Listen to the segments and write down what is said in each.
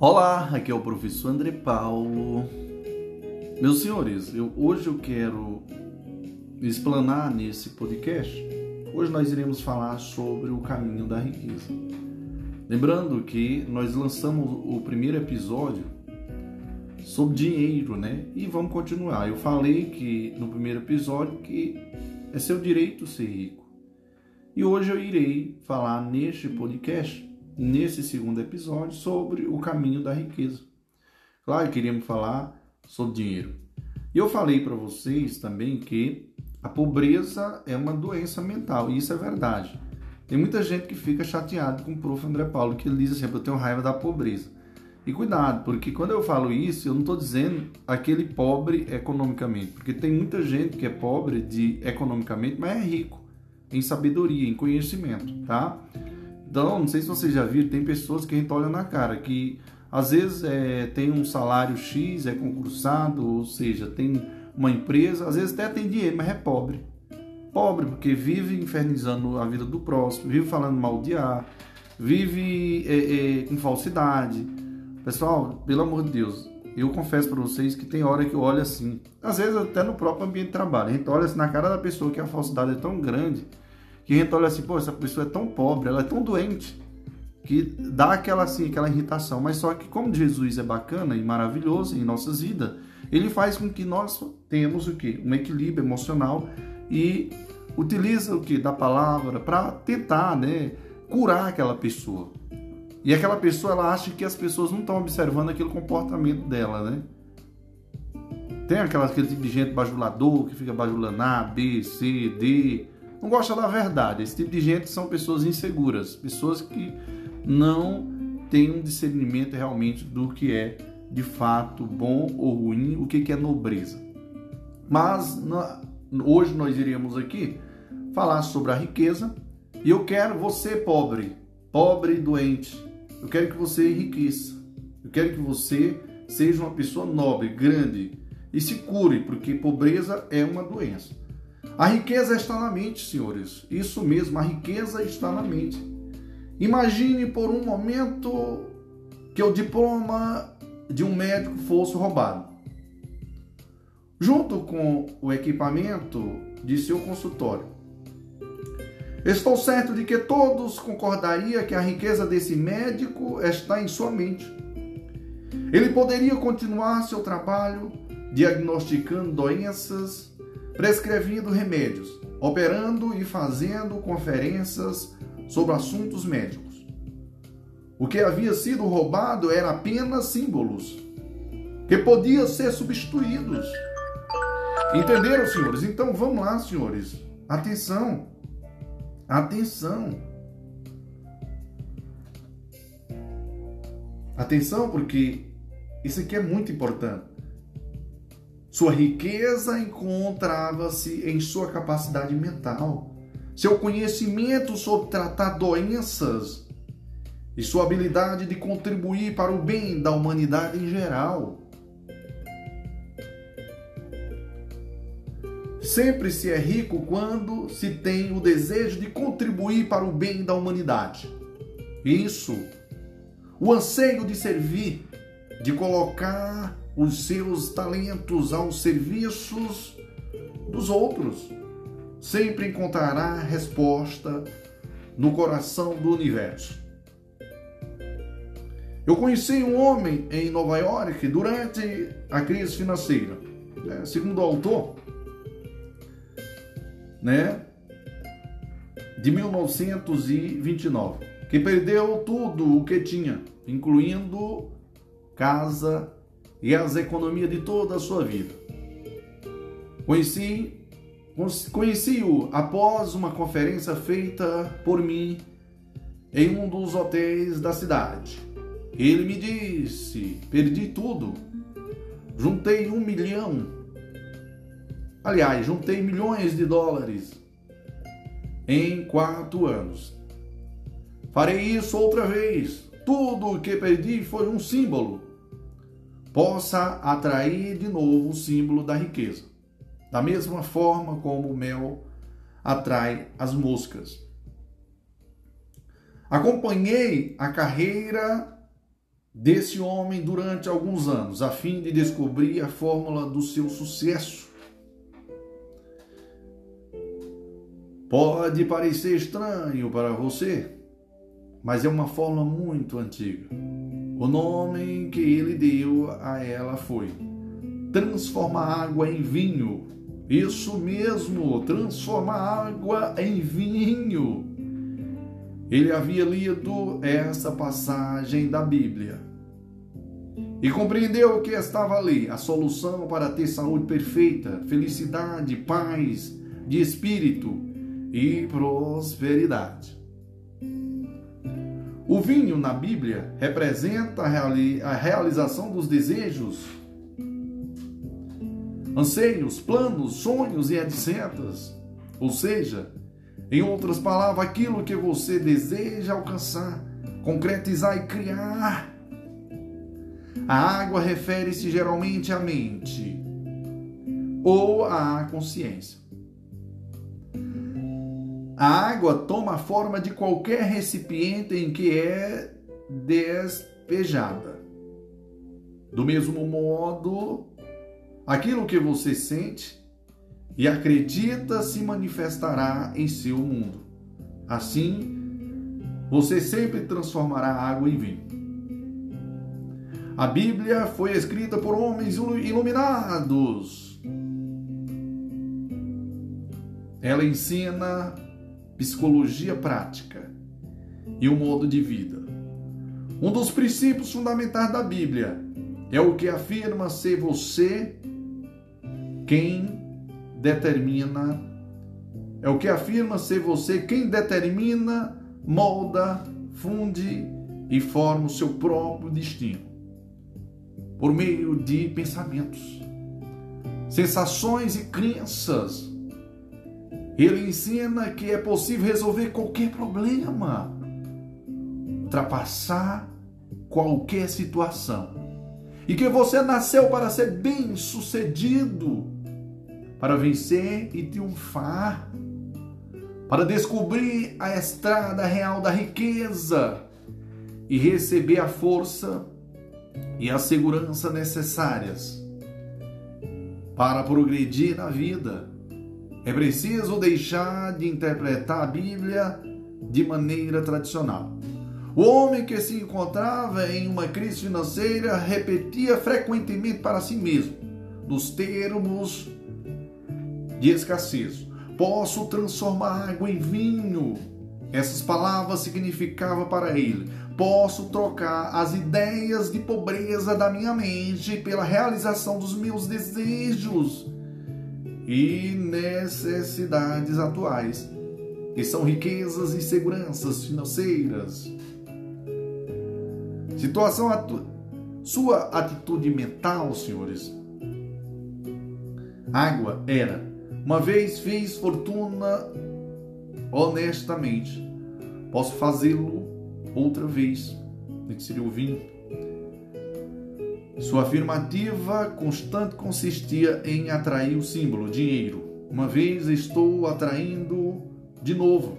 Olá, aqui é o professor André Paulo. Meus senhores, hoje eu quero explanar nesse podcast. Hoje nós iremos falar sobre o caminho da riqueza. Lembrando que nós lançamos o primeiro episódio sobre dinheiro, né? E vamos continuar. Eu falei que no primeiro episódio que é seu direito ser rico. E hoje eu irei falar neste podcast, nesse segundo episódio, sobre o caminho da riqueza. Claro, queríamos falar sobre dinheiro. E eu falei para vocês também que a pobreza é uma doença mental, e isso é verdade. Tem muita gente que fica chateado com o prof. André Paulo, que ele diz assim: eu tenho raiva da pobreza. E cuidado, porque quando eu falo isso, eu não estou dizendo aquele pobre economicamente, porque tem muita gente que é pobre economicamente, mas é rico em sabedoria, em conhecimento, tá? Então, não sei se vocês já viram, tem pessoas que a gente olha na cara, que às vezes tem um salário X, é concursado, ou seja, tem uma empresa, às vezes até tem dinheiro, mas é pobre. Pobre porque vive infernizando a vida do próximo, vive falando mal de ar, vive com falsidade. Pessoal, pelo amor de Deus, eu confesso para vocês que tem hora que eu olho assim, às vezes até no próprio ambiente de trabalho, a gente olha assim na cara da pessoa que a falsidade é tão grande, que a gente olha assim, pô, essa pessoa é tão pobre, ela é tão doente, que dá aquela irritação. Mas só que como Jesus é bacana e maravilhoso em nossas vidas, ele faz com que nós temos o quê? Um equilíbrio emocional e utiliza o quê? Da palavra para tentar, né, curar aquela pessoa. E aquela pessoa, ela acha que as pessoas não estão observando aquele comportamento dela, né? Tem aquele tipo de gente bajulador, que fica bajulando A, B, C, D... Não gosta da verdade. Esse tipo de gente são pessoas inseguras, pessoas que não têm um discernimento realmente do que é de fato bom ou ruim, o que é nobreza. Mas hoje nós iremos aqui falar sobre a riqueza, e eu quero você pobre, pobre e doente, eu quero que você enriqueça, eu quero que você seja uma pessoa nobre, grande, e se cure, porque pobreza é uma doença. A riqueza está na mente, senhores. Isso mesmo, a riqueza está na mente. Imagine por um momento que o diploma de um médico fosse roubado, junto com o equipamento de seu consultório. Estou certo de que todos concordariam que a riqueza desse médico está em sua mente. Ele poderia continuar seu trabalho diagnosticando doenças, prescrevendo remédios, operando e fazendo conferências sobre assuntos médicos. O que havia sido roubado era apenas símbolos, que podiam ser substituídos. Entenderam, senhores? Então vamos lá, senhores. Atenção! Atenção! Atenção, porque isso aqui é muito importante. Sua riqueza encontrava-se em sua capacidade mental, seu conhecimento sobre tratar doenças e sua habilidade de contribuir para o bem da humanidade em geral. Sempre se é rico quando se tem o desejo de contribuir para o bem da humanidade. Isso, o anseio de servir, de colocar os seus talentos aos serviços dos outros, sempre encontrará resposta no coração do universo. Eu conheci um homem em Nova York durante a crise financeira, né? Segundo o autor, né, de 1929, que perdeu tudo o que tinha, incluindo casa e as economias de toda a sua vida. Conheci-o após uma conferência feita por mim em um dos hotéis da cidade. Ele me disse: perdi tudo, juntei juntei milhões de dólares em 4 anos. Farei isso outra vez. Tudo o que perdi foi um símbolo. Possa atrair de novo o símbolo da riqueza, da mesma forma como o mel atrai as moscas. Acompanhei a carreira desse homem durante alguns anos, a fim de descobrir a fórmula do seu sucesso. Pode parecer estranho para você, mas é uma fórmula muito antiga. O nome que ele deu a ela foi: transforma água em vinho. Isso mesmo, transforma água em vinho. Ele havia lido essa passagem da Bíblia e compreendeu que estava ali a solução para ter saúde perfeita, felicidade, paz de espírito e prosperidade. O vinho na Bíblia representa a realização dos desejos, anseios, planos, sonhos e etc. Ou seja, em outras palavras, aquilo que você deseja alcançar, concretizar e criar. A água refere-se geralmente à mente ou à consciência. A água toma a forma de qualquer recipiente em que é despejada. Do mesmo modo, aquilo que você sente e acredita se manifestará em seu mundo. Assim, você sempre transformará água em vinho. A Bíblia foi escrita por homens iluminados. Ela ensina psicologia prática e um modo de vida. Um dos princípios fundamentais da Bíblia é o que afirma ser você quem determina, molda, funde e forma o seu próprio destino por meio de pensamentos, sensações e crenças. Ele ensina que é possível resolver qualquer problema, ultrapassar qualquer situação, e que você nasceu para ser bem-sucedido, para vencer e triunfar, para descobrir a estrada real da riqueza e receber a força e a segurança necessárias para progredir na vida. É preciso deixar de interpretar a Bíblia de maneira tradicional. O homem que se encontrava em uma crise financeira repetia frequentemente para si mesmo, nos termos de escassez: posso transformar água em vinho. Essas palavras significavam para ele: posso trocar as ideias de pobreza da minha mente pela realização dos meus desejos e necessidades atuais, que são riquezas e seguranças financeiras. Sua atitude mental, senhores. Água era: uma vez fiz fortuna honestamente, posso fazê-lo outra vez. Que seria o vinho. Sua afirmativa constante consistia em atrair o símbolo, dinheiro. Uma vez estou atraindo de novo.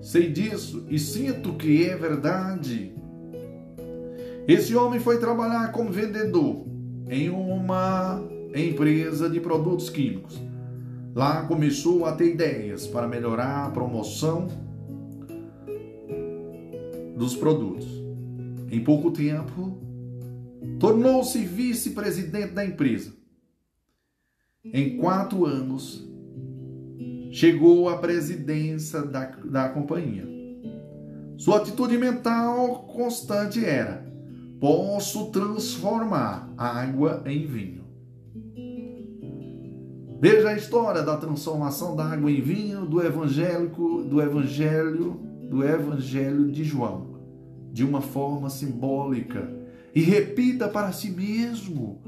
Sei disso e sinto que é verdade. Esse homem foi trabalhar como vendedor em uma empresa de produtos químicos. Lá começou a ter ideias para melhorar a promoção dos produtos. Em pouco tempo, tornou-se vice-presidente da empresa. Em 4 anos, chegou à presidência da companhia. Sua atitude mental constante era: posso transformar água em vinho. Veja a história da transformação da água em vinho do Evangelho de João, de uma forma simbólica, e repita para si mesmo,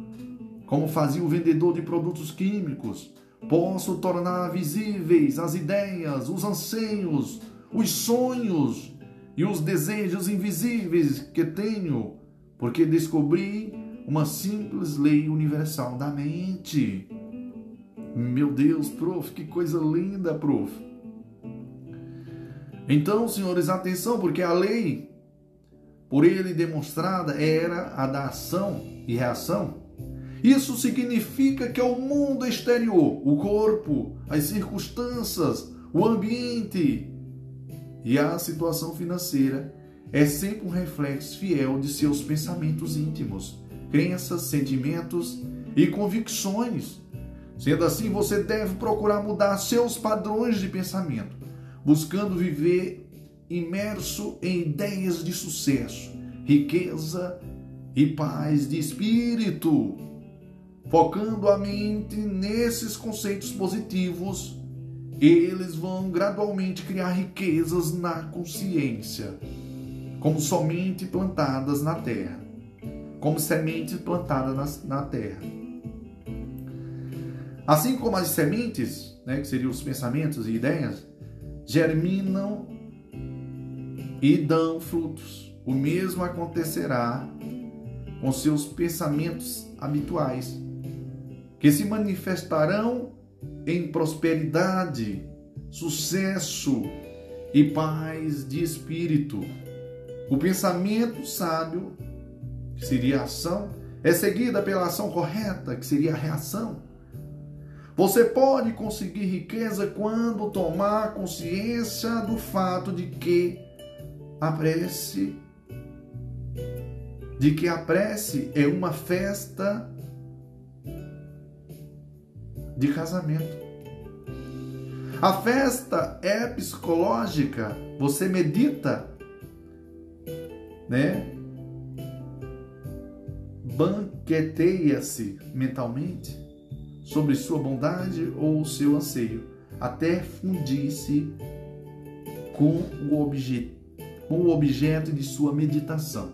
como fazia o vendedor de produtos químicos: posso tornar visíveis as ideias, os anseios, os sonhos e os desejos invisíveis que tenho, porque descobri uma simples lei universal da mente. Meu Deus, prof, que coisa linda, prof. Então, senhores, atenção, porque a lei por ele demonstrada era a da ação e reação. Isso significa que o mundo exterior, o corpo, as circunstâncias, o ambiente e a situação financeira é sempre um reflexo fiel de seus pensamentos íntimos, crenças, sentimentos e convicções. Sendo assim, você deve procurar mudar seus padrões de pensamento, buscando viver imerso em ideias de sucesso, riqueza e paz de espírito, focando a mente nesses conceitos positivos. Eles vão gradualmente criar riquezas na consciência, como somente plantadas na terra, como semente plantada na terra. Assim como as sementes, que seriam os pensamentos e ideias, germinam e dão frutos. O mesmo acontecerá com seus pensamentos habituais, que se manifestarão em prosperidade, sucesso e paz de espírito. O pensamento sábio, que seria a ação, é seguida pela ação correta, que seria a reação. Você pode conseguir riqueza quando tomar consciência do fato de que a prece é uma festa de casamento. A festa é psicológica. Você medita, banqueteia-se mentalmente sobre sua bondade ou seu anseio, até fundir-se com o objeto de sua meditação.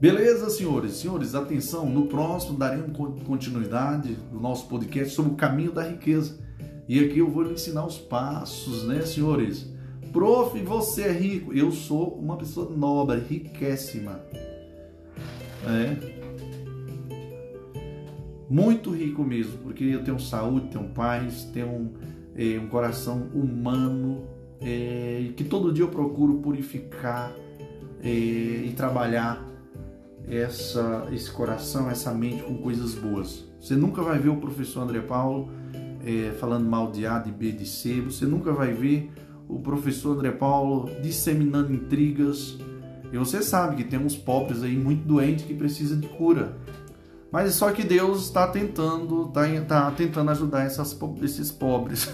Beleza, senhores? Senhores, atenção, no próximo daremos continuidade do nosso podcast sobre o caminho da riqueza. E aqui eu vou lhe ensinar os passos, senhores? Prof, você é rico. Eu sou uma pessoa nobre, riquíssima. Muito rico mesmo, porque eu tenho saúde, tenho paz, tenho um coração humano, que todo dia eu procuro purificar e trabalhar esse coração, essa mente com coisas boas. Você nunca vai ver o professor André Paulo falando mal de A, de B, de C. Você nunca vai ver o professor André Paulo disseminando intrigas. E você sabe que tem uns pobres aí muito doentes que precisam de cura. Mas só que Deus está tentando ajudar esses pobres.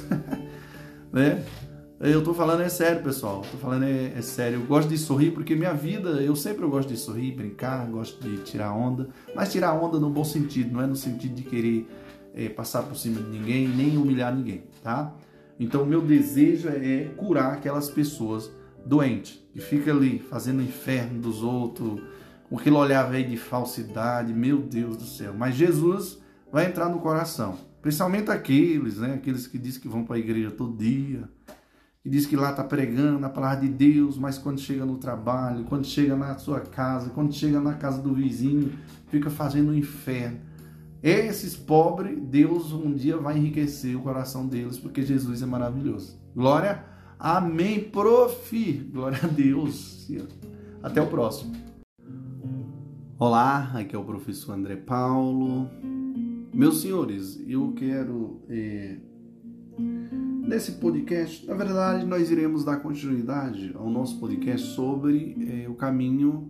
Eu estou falando é sério, pessoal. Estou falando é sério. Eu gosto de sorrir porque minha vida, eu gosto de sorrir, brincar, gosto de tirar onda. Mas tirar onda no bom sentido, não é no sentido de querer passar por cima de ninguém, nem humilhar ninguém, tá? Então o meu desejo é curar aquelas pessoas doentes, que fica ali fazendo o inferno dos outros, com aquele olhar velho de falsidade, meu Deus do céu. Mas Jesus vai entrar no coração, principalmente aqueles que dizem que vão para a igreja todo dia, que dizem que lá está pregando a palavra de Deus, mas quando chega no trabalho, quando chega na sua casa, quando chega na casa do vizinho, fica fazendo o inferno. Esses pobres, Deus um dia vai enriquecer o coração deles, porque Jesus é maravilhoso. Glória! Amém, prof. Glória a Deus. Até o próximo. Olá, aqui é o professor André Paulo. Meus senhores, eu quero... nesse podcast, na verdade, nós iremos dar continuidade ao nosso podcast sobre o caminho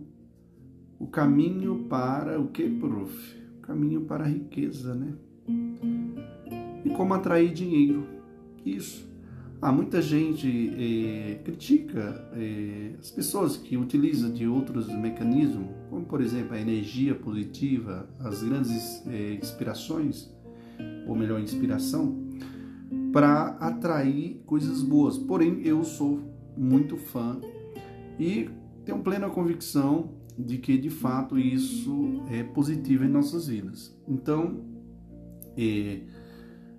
para o que, prof? O caminho para a riqueza, E como atrair dinheiro. Isso. Muita gente critica as pessoas que utilizam de outros mecanismos, como por exemplo a energia positiva, as grandes inspiração, para atrair coisas boas. Porém, eu sou muito fã e tenho plena convicção de que de fato isso é positivo em nossas vidas. Então,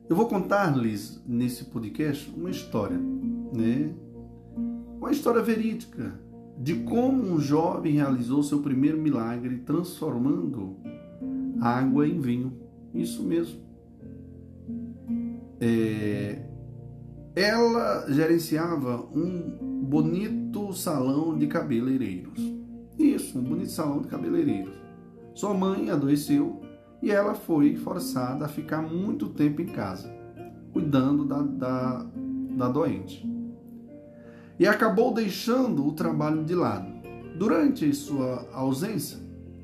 eu vou contar-lhes, nesse podcast, uma história, uma história verídica de como um jovem realizou seu primeiro milagre transformando água em vinho. Isso mesmo. Ela gerenciava um bonito salão de cabeleireiros. Isso, um bonito salão de cabeleireiros. Sua mãe adoeceu e ela foi forçada a ficar muito tempo em casa, cuidando da doente. E acabou deixando o trabalho de lado. Durante sua ausência,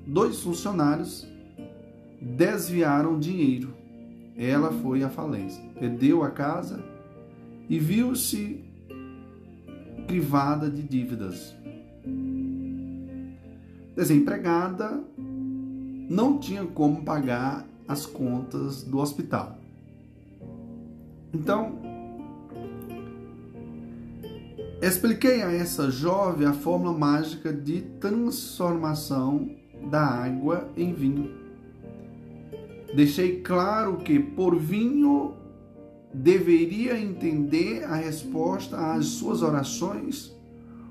dois funcionários desviaram dinheiro. Ela foi à falência, perdeu a casa e viu-se privada de dívidas. Desempregada, não tinha como pagar as contas do hospital. Então, expliquei a essa jovem a fórmula mágica de transformação da água em vinho. Deixei claro que por vinho deveria entender a resposta às suas orações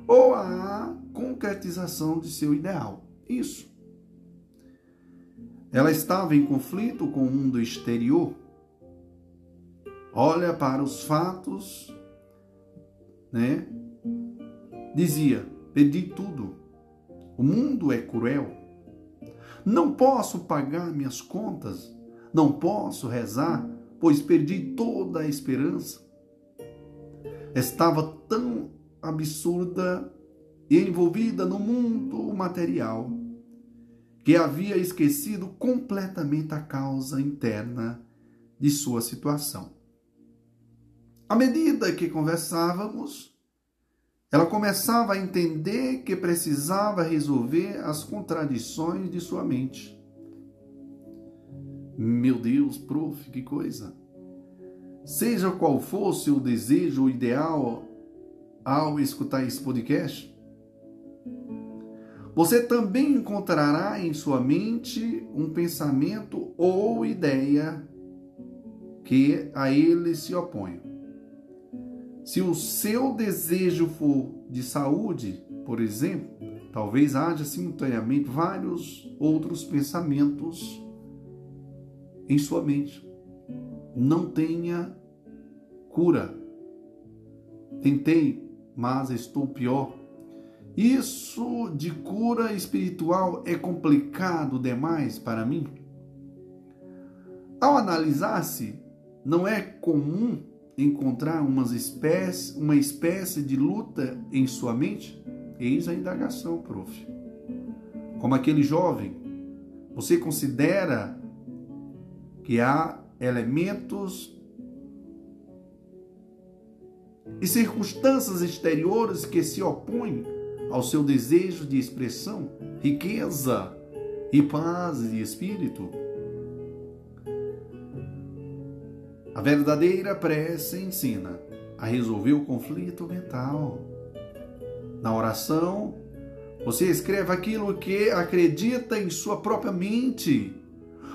ou à concretização de seu ideal. Isso. Ela estava em conflito com o mundo exterior. Olha para os fatos, né? Dizia, pedi tudo. O mundo é cruel. Não posso pagar minhas contas. Não posso rezar, pois perdi toda a esperança. Estava tão absurda e envolvida no mundo material que havia esquecido completamente a causa interna de sua situação. À medida que conversávamos, ela começava a entender que precisava resolver as contradições de sua mente. Meu Deus, prof, que coisa! Seja qual for seu desejo ideal ao escutar esse podcast, você também encontrará em sua mente um pensamento ou ideia que a ele se opõe. Se o seu desejo for de saúde, por exemplo, talvez haja simultaneamente vários outros pensamentos em sua mente. Não tenha cura. Tentei, mas estou pior. Isso de cura espiritual é complicado demais para mim. Ao analisar-se, não é comum encontrar uma espécie de luta em sua mente? Eis a indagação, prof. Como aquele jovem, você considera que há elementos e circunstâncias exteriores que se opõem ao seu desejo de expressão, riqueza e paz de espírito? A verdadeira prece ensina a resolver o conflito mental. Na oração, você escreve aquilo que acredita em sua própria mente.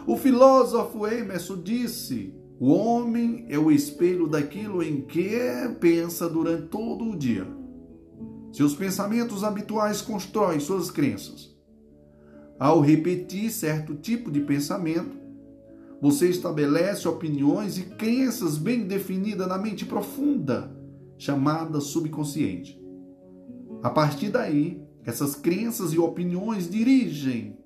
O filósofo Emerson disse: o homem é o espelho daquilo em que pensa durante todo o dia. Seus pensamentos habituais constroem suas crenças. Ao repetir certo tipo de pensamento, você estabelece opiniões e crenças bem definidas na mente profunda, chamada subconsciente. A partir daí, essas crenças e opiniões dirigem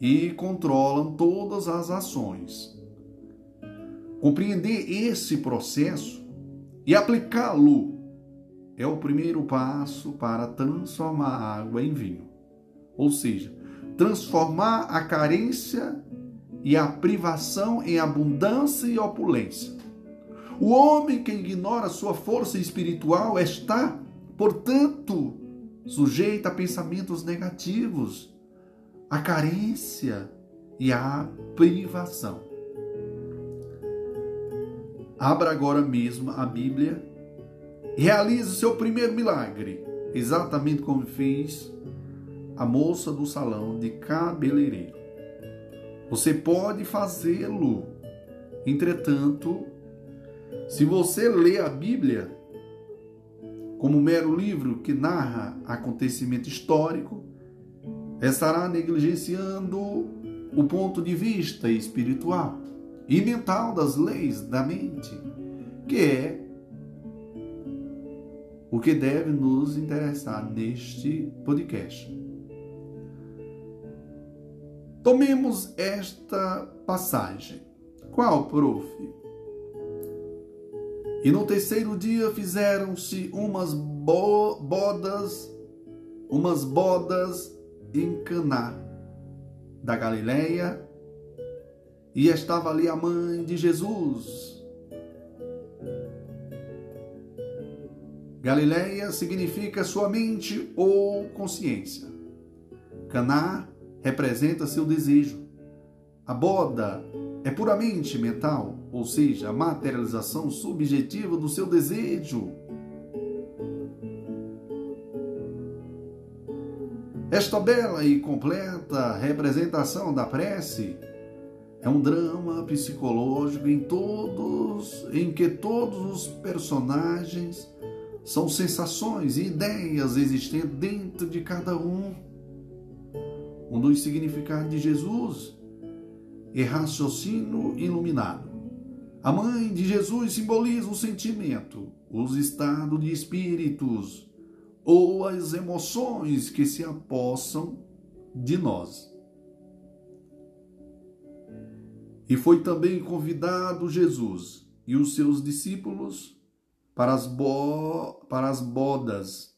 e controlam todas as ações. Compreender esse processo e aplicá-lo é o primeiro passo para transformar a água em vinho. Ou seja, transformar a carência e a privação em abundância e opulência. O homem que ignora sua força espiritual está, portanto, sujeito a pensamentos negativos, a carência e a privação. Abra agora mesmo a Bíblia e realize o seu primeiro milagre, exatamente como fez a moça do salão de cabeleireiro. Você pode fazê-lo. Entretanto, se você lê a Bíblia como um mero livro que narra acontecimento histórico, estará negligenciando o ponto de vista espiritual e mental das leis da mente, que é o que deve nos interessar neste podcast. Tomemos esta passagem. Qual, prof? E no terceiro dia fizeram-se umas bodas em Caná da Galileia, e estava ali a mãe de Jesus. Galileia significa sua mente ou consciência. Caná representa seu desejo. A boda é puramente mental, ou seja, a materialização subjetiva do seu desejo. Esta bela e completa representação da prece é um drama psicológico em que todos os personagens são sensações e ideias existentes dentro de cada um. Um dos significados de Jesus é raciocínio iluminado. A mãe de Jesus simboliza o sentimento, os estados de espíritos ou as emoções que se apossam de nós. E foi também convidado Jesus e os seus discípulos para as bodas.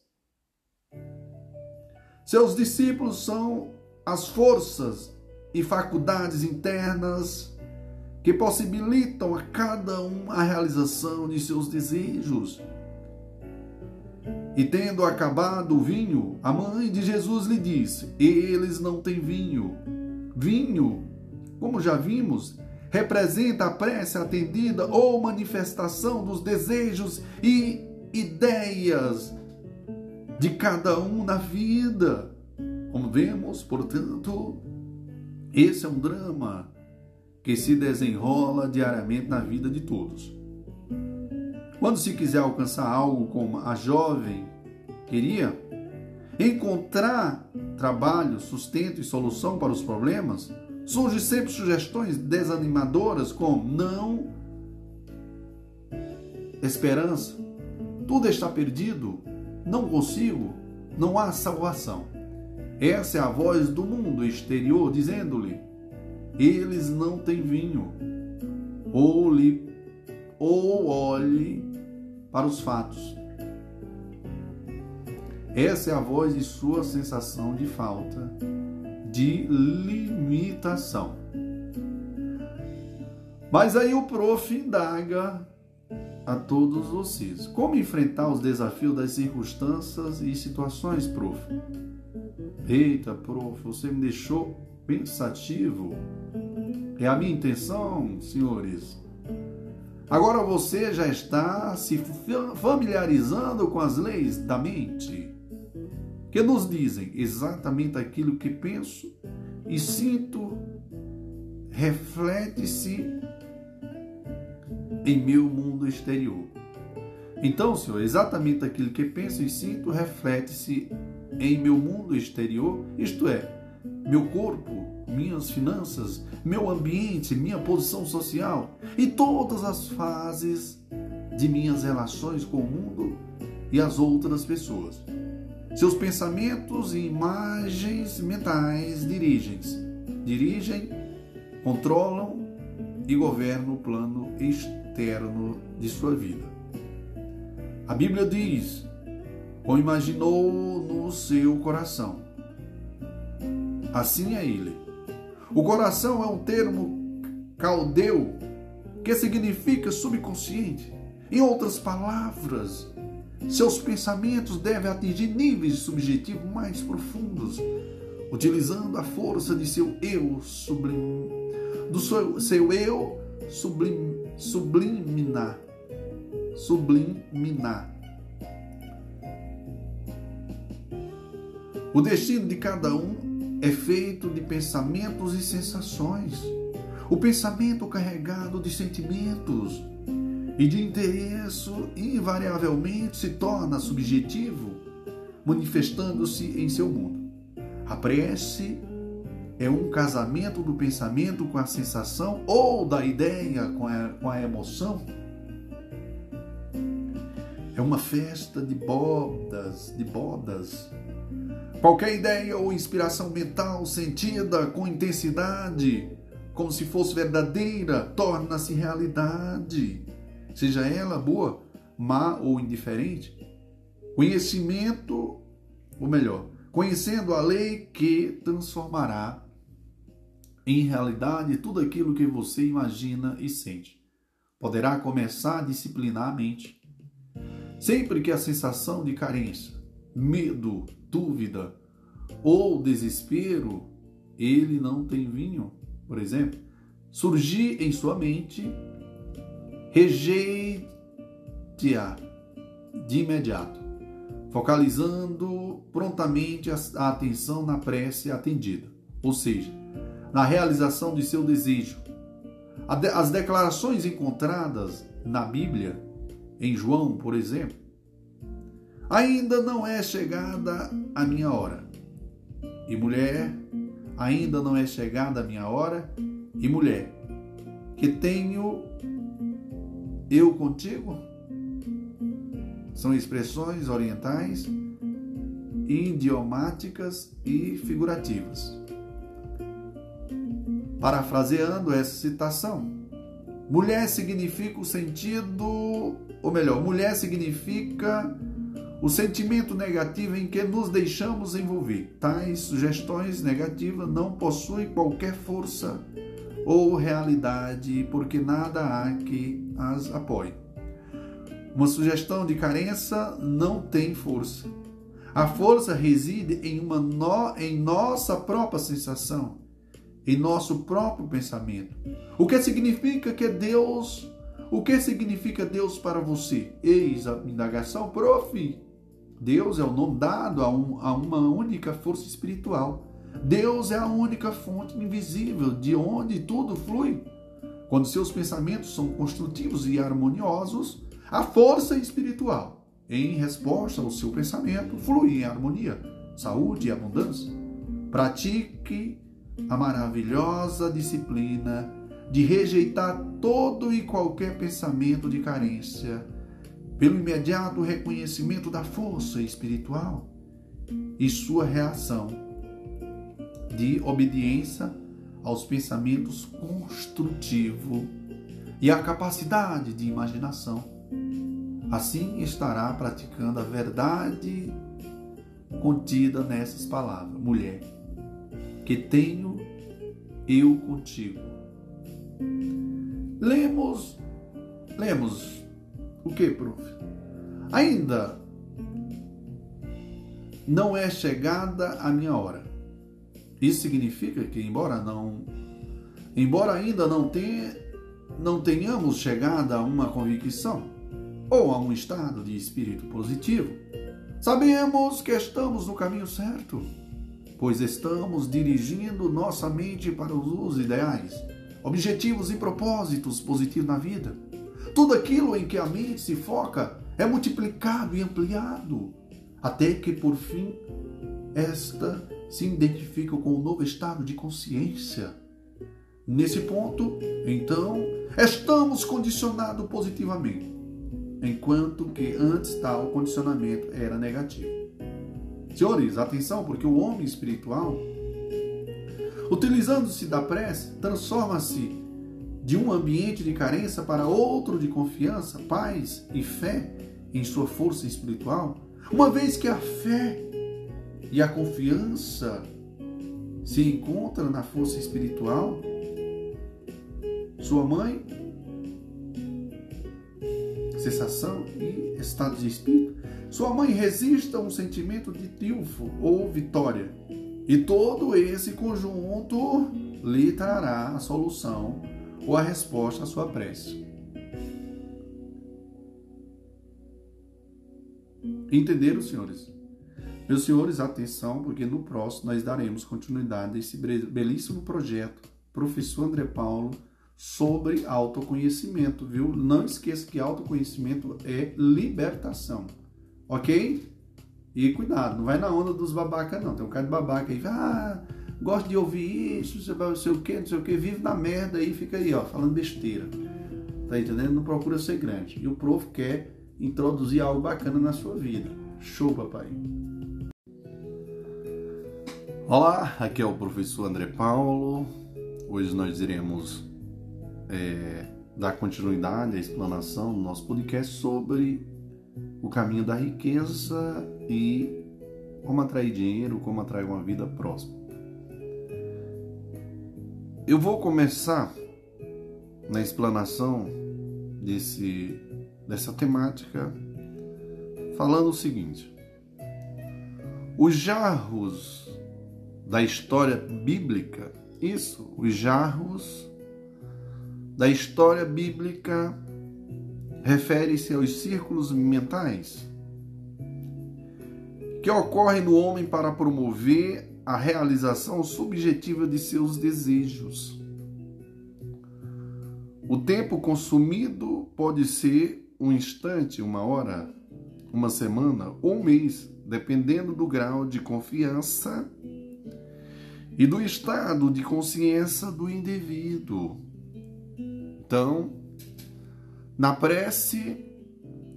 Seus discípulos são as forças e faculdades internas que possibilitam a cada um a realização de seus desejos. E tendo acabado o vinho, a mãe de Jesus lhe disse: eles não têm vinho. Vinho, como já vimos, representa a prece atendida ou manifestação dos desejos e ideias de cada um na vida. Como vemos, portanto, esse é um drama que se desenrola diariamente na vida de todos. Quando se quiser alcançar algo como a jovem queria, encontrar trabalho, sustento e solução para os problemas, surgem sempre sugestões desanimadoras como não, esperança, tudo está perdido, não consigo, não há salvação. Essa é a voz do mundo exterior dizendo-lhe: eles não têm vinho. Ou olhe para os fatos. Essa é a voz de sua sensação de falta, de limitação. Mas aí o prof indaga a todos vocês: como enfrentar os desafios das circunstâncias e situações, prof? Eita, prof, você me deixou pensativo. É a minha intenção, senhores. Agora você já está se familiarizando com as leis da mente, que nos dizem exatamente aquilo que penso e sinto, reflete-se em meu mundo exterior. Então, senhor, exatamente aquilo que penso e sinto reflete-se em meu mundo exterior, isto é, meu corpo, minhas finanças, meu ambiente, minha posição social e todas as fases de minhas relações com o mundo e as outras pessoas. Seus pensamentos e imagens mentais dirigem, controlam e governam o plano externo de sua vida. A Bíblia diz: o imaginou no seu coração, assim é ele. O coração é um termo caldeu que significa subconsciente. Em outras palavras, seus pensamentos devem atingir níveis subjetivos mais profundos, utilizando a força de seu eu subliminar. O destino de cada um é feito de pensamentos e sensações. O pensamento carregado de sentimentos e de interesse invariavelmente se torna subjetivo, manifestando-se em seu mundo. A prece é um casamento do pensamento com a sensação ou da ideia com a emoção. É É uma festa de bodas, de bodas. Qualquer ideia ou inspiração mental sentida com intensidade, como se fosse verdadeira, torna-se realidade, seja ela boa, má ou indiferente. Conhecimento, ou melhor, conhecendo a lei que transformará em realidade tudo aquilo que você imagina e sente, poderá começar a disciplinar a mente. Sempre que a sensação de carência, medo, dúvida ou desespero, ele não tem vinho, por exemplo, surgir em sua mente, rejeite-a de imediato, focalizando prontamente a atenção na prece atendida, ou seja, na realização de seu desejo. As declarações encontradas na Bíblia, em João, por exemplo, ainda não é chegada a minha hora. E mulher, ainda não é chegada a minha hora. E mulher, que tenho eu contigo? São expressões orientais, idiomáticas e figurativas. Parafraseando essa citação, mulher significa o sentimento negativo em que nos deixamos envolver. Tais sugestões negativas não possuem qualquer força ou realidade, porque nada há que as apoie. Uma sugestão de carência não tem força. A força reside em nossa própria sensação, em nosso próprio pensamento. O que significa Deus para você? Eis a indagação, prof. Deus é o nome dado a uma única força espiritual. Deus é a única fonte invisível de onde tudo flui. Quando seus pensamentos são construtivos e harmoniosos, a força espiritual, em resposta ao seu pensamento, flui em harmonia, saúde e abundância. Pratique a maravilhosa disciplina de rejeitar todo e qualquer pensamento de carência, pelo imediato reconhecimento da força espiritual e sua reação de obediência aos pensamentos construtivos e a capacidade de imaginação. Assim estará praticando a verdade contida nessas palavras. Mulher, que tenho eu contigo. Lemos o que, prof? Ainda não é chegada a minha hora. Isso significa que embora ainda não tenhamos chegado a uma convicção ou a um estado de espírito positivo, sabemos que estamos no caminho certo, pois estamos dirigindo nossa mente para os ideais, objetivos e propósitos positivos na vida. Tudo aquilo em que a mente se foca é multiplicado e ampliado, até que, por fim, esta se identifica com o novo estado de consciência. Nesse ponto, então, estamos condicionados positivamente, enquanto que antes tal condicionamento era negativo. Senhores, atenção, porque o homem espiritual, utilizando-se da prece, transforma-se de um ambiente de carência para outro de confiança, paz e fé em sua força espiritual, uma vez que a fé e a confiança se encontram na força espiritual, sua mãe, sensação e estado de espírito. Sua mãe resiste a um sentimento de triunfo ou vitória, e todo esse conjunto lhe trará a solução ou a resposta à sua prece. Entenderam, senhores? Meus senhores, atenção, porque no próximo nós daremos continuidade a esse belíssimo projeto, professor André Paulo, sobre autoconhecimento, viu? Não esqueça que autoconhecimento é libertação. Ok? E cuidado, não vai na onda dos babacas, não. Tem um cara de babaca aí, gosto de ouvir isso, não sei o que, vive na merda aí, fica aí, ó, falando besteira. Tá entendendo? Não procura ser grande. E o prof quer introduzir algo bacana na sua vida. Show, papai! Olá, aqui é o professor André Paulo. Hoje nós iremos dar continuidade à explanação do nosso podcast sobre o caminho da riqueza e como atrair dinheiro, como atrair uma vida próspera. Eu vou começar na explanação dessa temática falando o seguinte: os jarros da história bíblica, os jarros da história bíblica refere-se aos círculos mentais que ocorrem no homem para promover a realização subjetiva de seus desejos. O tempo consumido pode ser um instante, uma hora, uma semana ou um mês, dependendo do grau de confiança e do estado de consciência do indivíduo. Então, na prece,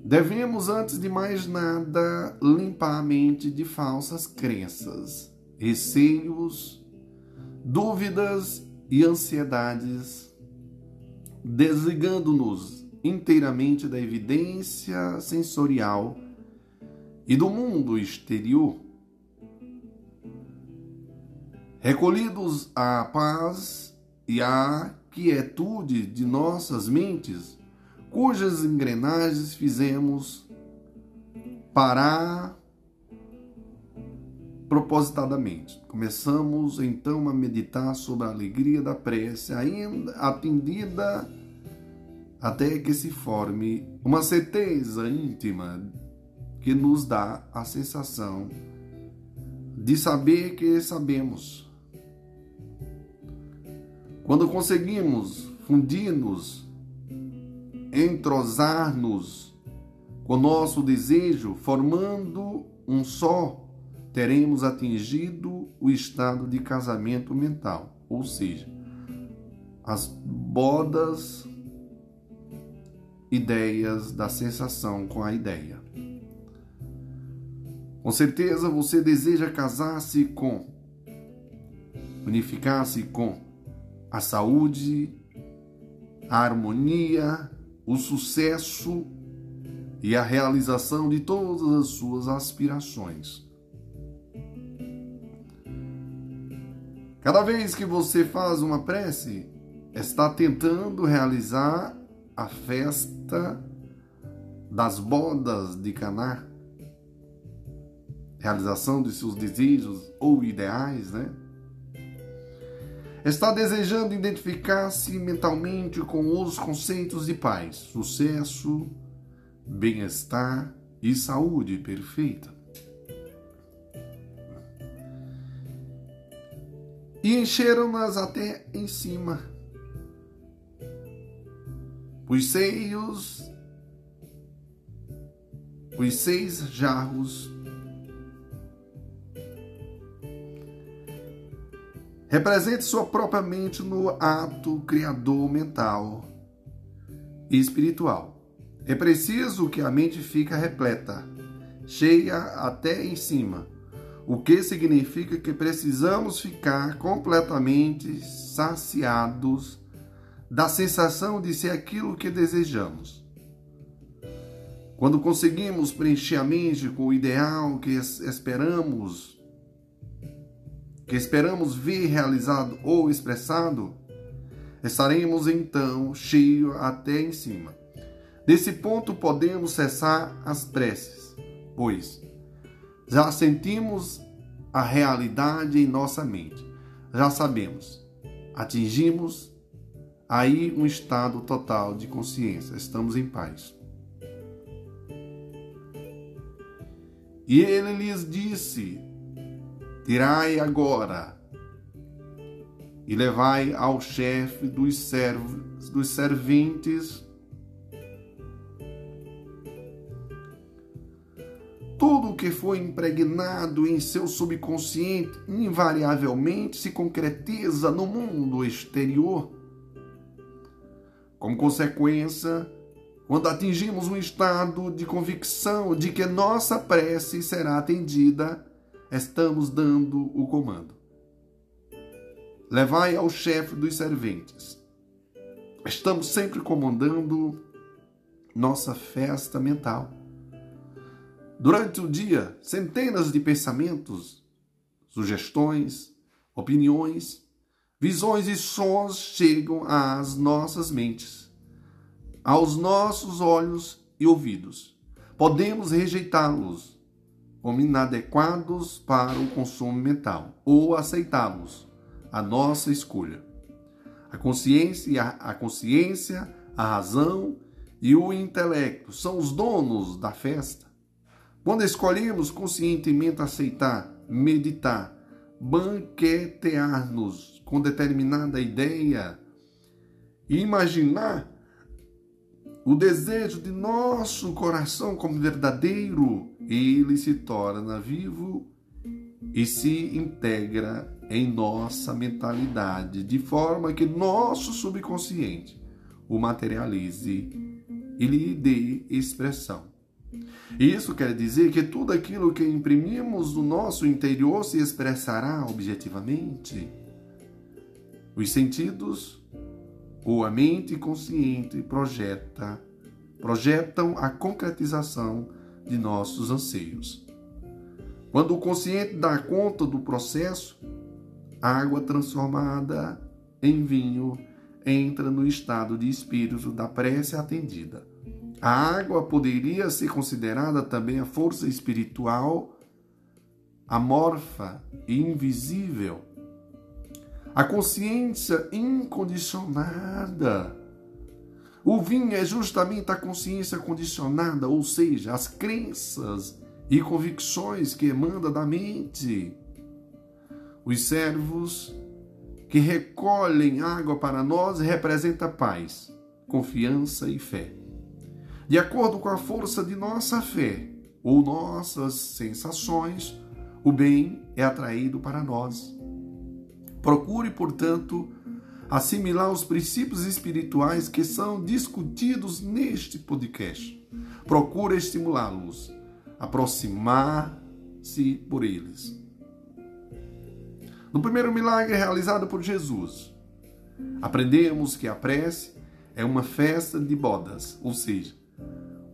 devemos, antes de mais nada, limpar a mente de falsas crenças, receios, dúvidas e ansiedades, desligando-nos inteiramente da evidência sensorial e do mundo exterior, recolhidos à paz e à quietude de nossas mentes, cujas engrenagens fizemos parar propositadamente. Começamos então a meditar sobre a alegria da prece, ainda atendida, até que se forme uma certeza íntima que nos dá a sensação de saber que sabemos. Quando conseguimos fundir-nos, entrosar-nos com nosso desejo, formando um só, teremos atingido o estado de casamento mental, ou seja, as bodas ideias da sensação com a ideia. Com certeza você deseja casar-se com, unificar-se com a saúde, a harmonia, o sucesso e a realização de todas as suas aspirações. Cada vez que você faz uma prece, está tentando realizar a festa das bodas de Caná, realização de seus desejos ou ideais, né? Está desejando identificar-se mentalmente com os conceitos de paz, sucesso, bem-estar e saúde perfeita, e encheram-nas até em cima, os seis jarros, represente sua própria mente no ato criador mental e espiritual. É preciso que a mente fique repleta, cheia até em cima, o que significa que precisamos ficar completamente saciados da sensação de ser aquilo que desejamos. Quando conseguimos preencher a mente com o ideal que esperamos ver realizado ou expressado, estaremos então cheios até em cima. Desse ponto podemos cessar as preces, pois já sentimos a realidade em nossa mente. Já sabemos. Atingimos aí um estado total de consciência. Estamos em paz. E ele lhes disse: tirai agora e levai ao chefe dos serventes tudo o que foi impregnado em seu subconsciente, invariavelmente se concretiza no mundo exterior. Como consequência, quando atingimos um estado de convicção de que nossa prece será atendida, estamos dando o comando. Levai ao chefe dos serventes. Estamos sempre comandando nossa festa mental. Durante o dia, centenas de pensamentos, sugestões, opiniões, visões e sons chegam às nossas mentes, aos nossos olhos e ouvidos. Podemos rejeitá-los como inadequados para o consumo mental ou aceitá-los, a nossa escolha. A consciência, a razão e o intelecto são os donos da festa. Quando escolhemos conscientemente aceitar, meditar, banquetear-nos com determinada ideia e imaginar o desejo de nosso coração como verdadeiro, ele se torna vivo e se integra em nossa mentalidade, de forma que nosso subconsciente o materialize e lhe dê expressão. Isso quer dizer que tudo aquilo que imprimimos no nosso interior se expressará objetivamente. Os sentidos ou a mente consciente projetam a concretização de nossos anseios. Quando o consciente dá conta do processo, a água transformada em vinho entra no estado de espírito da prece atendida. A água poderia ser considerada também a força espiritual amorfa e invisível. A consciência incondicionada. O vinho é justamente a consciência condicionada, ou seja, as crenças e convicções que emana da mente. Os servos que recolhem água para nós representam paz, confiança e fé. De acordo com a força de nossa fé ou nossas sensações, o bem é atraído para nós. Procure, portanto, assimilar os princípios espirituais que são discutidos neste podcast. Procure estimulá-los, aproximar-se por eles. No primeiro milagre realizado por Jesus, aprendemos que a prece é uma festa de bodas, ou seja,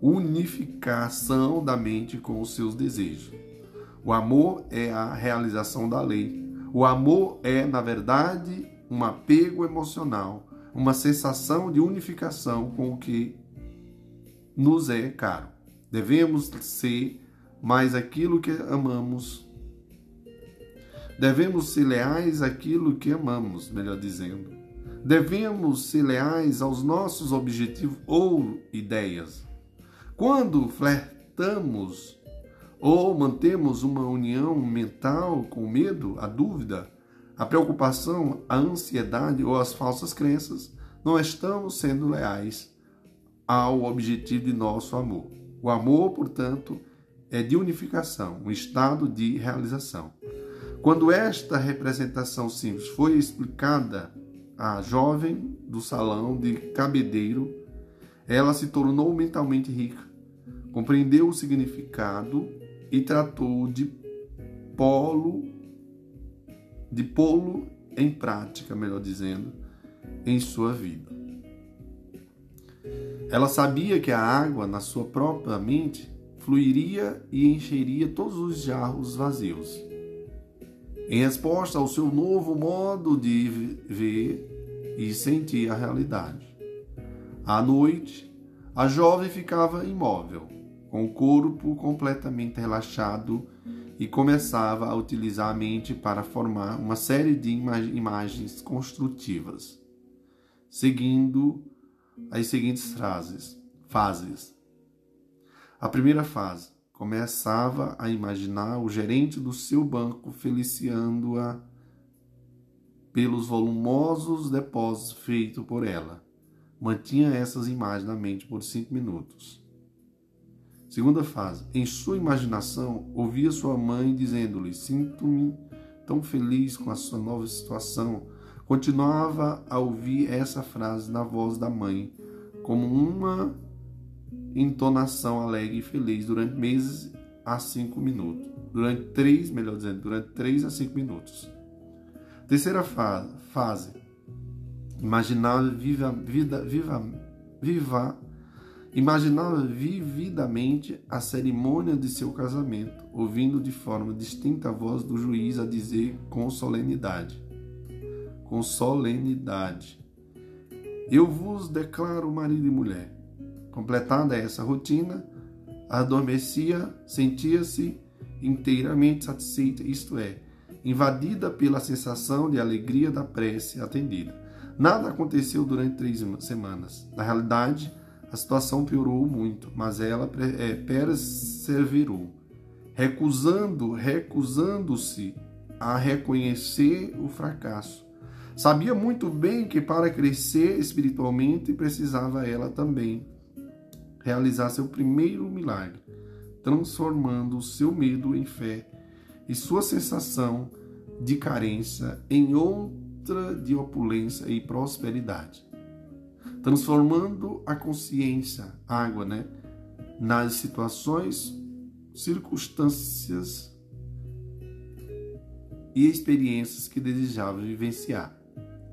unificação da mente com os seus desejos. O amor é a realização da lei. O amor é, na verdade, um apego emocional, uma sensação de unificação com o que nos é caro. Devemos ser mais aquilo que amamos. Devemos ser leais àquilo que amamos, melhor dizendo. Devemos ser leais aos nossos objetivos ou ideias. Quando flertamos ou mantemos uma união mental com o medo, a dúvida, a preocupação, a ansiedade ou as falsas crenças, não estamos sendo leais ao objetivo de nosso amor. O amor, portanto, é de unificação, um estado de realização. Quando esta representação simples foi explicada à jovem do salão de cabedeiro, ela se tornou mentalmente rica, compreendeu o significado e tratou de pô-lo em prática, melhor dizendo, em sua vida. Ela sabia que a água na sua própria mente fluiria e encheria todos os jarros vazios. Em resposta ao seu novo modo de ver e sentir a realidade. À noite, a jovem ficava imóvel, com o corpo completamente relaxado e começava a utilizar a mente para formar uma série de imagens construtivas, seguindo as seguintes fases. A primeira fase, começava a imaginar o gerente do seu banco feliciando-a pelos volumosos depósitos feitos por ela. Mantinha essas imagens na mente por 5 minutos. Segunda fase. Em sua imaginação, ouvia sua mãe dizendo-lhe: "Sinto-me tão feliz com a sua nova situação." Continuava a ouvir essa frase na voz da mãe, como uma em entonação alegre e feliz durante meses a 5 minutos. Durante 3 a 5 minutos. Terceira fase. Imaginar vividamente a cerimônia de seu casamento, ouvindo de forma distinta a voz do juiz a dizer com solenidade. Eu vos declaro marido e mulher. Completada essa rotina, adormecia, sentia-se inteiramente satisfeita, isto é, invadida pela sensação de alegria da prece atendida. Nada aconteceu durante 3 semanas. Na realidade, a situação piorou muito, mas ela perseverou, recusando-se a reconhecer o fracasso. Sabia muito bem que para crescer espiritualmente precisava ela também realizar seu primeiro milagre, transformando o seu medo em fé e sua sensação de carência em outra de opulência e prosperidade. Transformando a consciência, água, nas situações, circunstâncias e experiências que desejava vivenciar.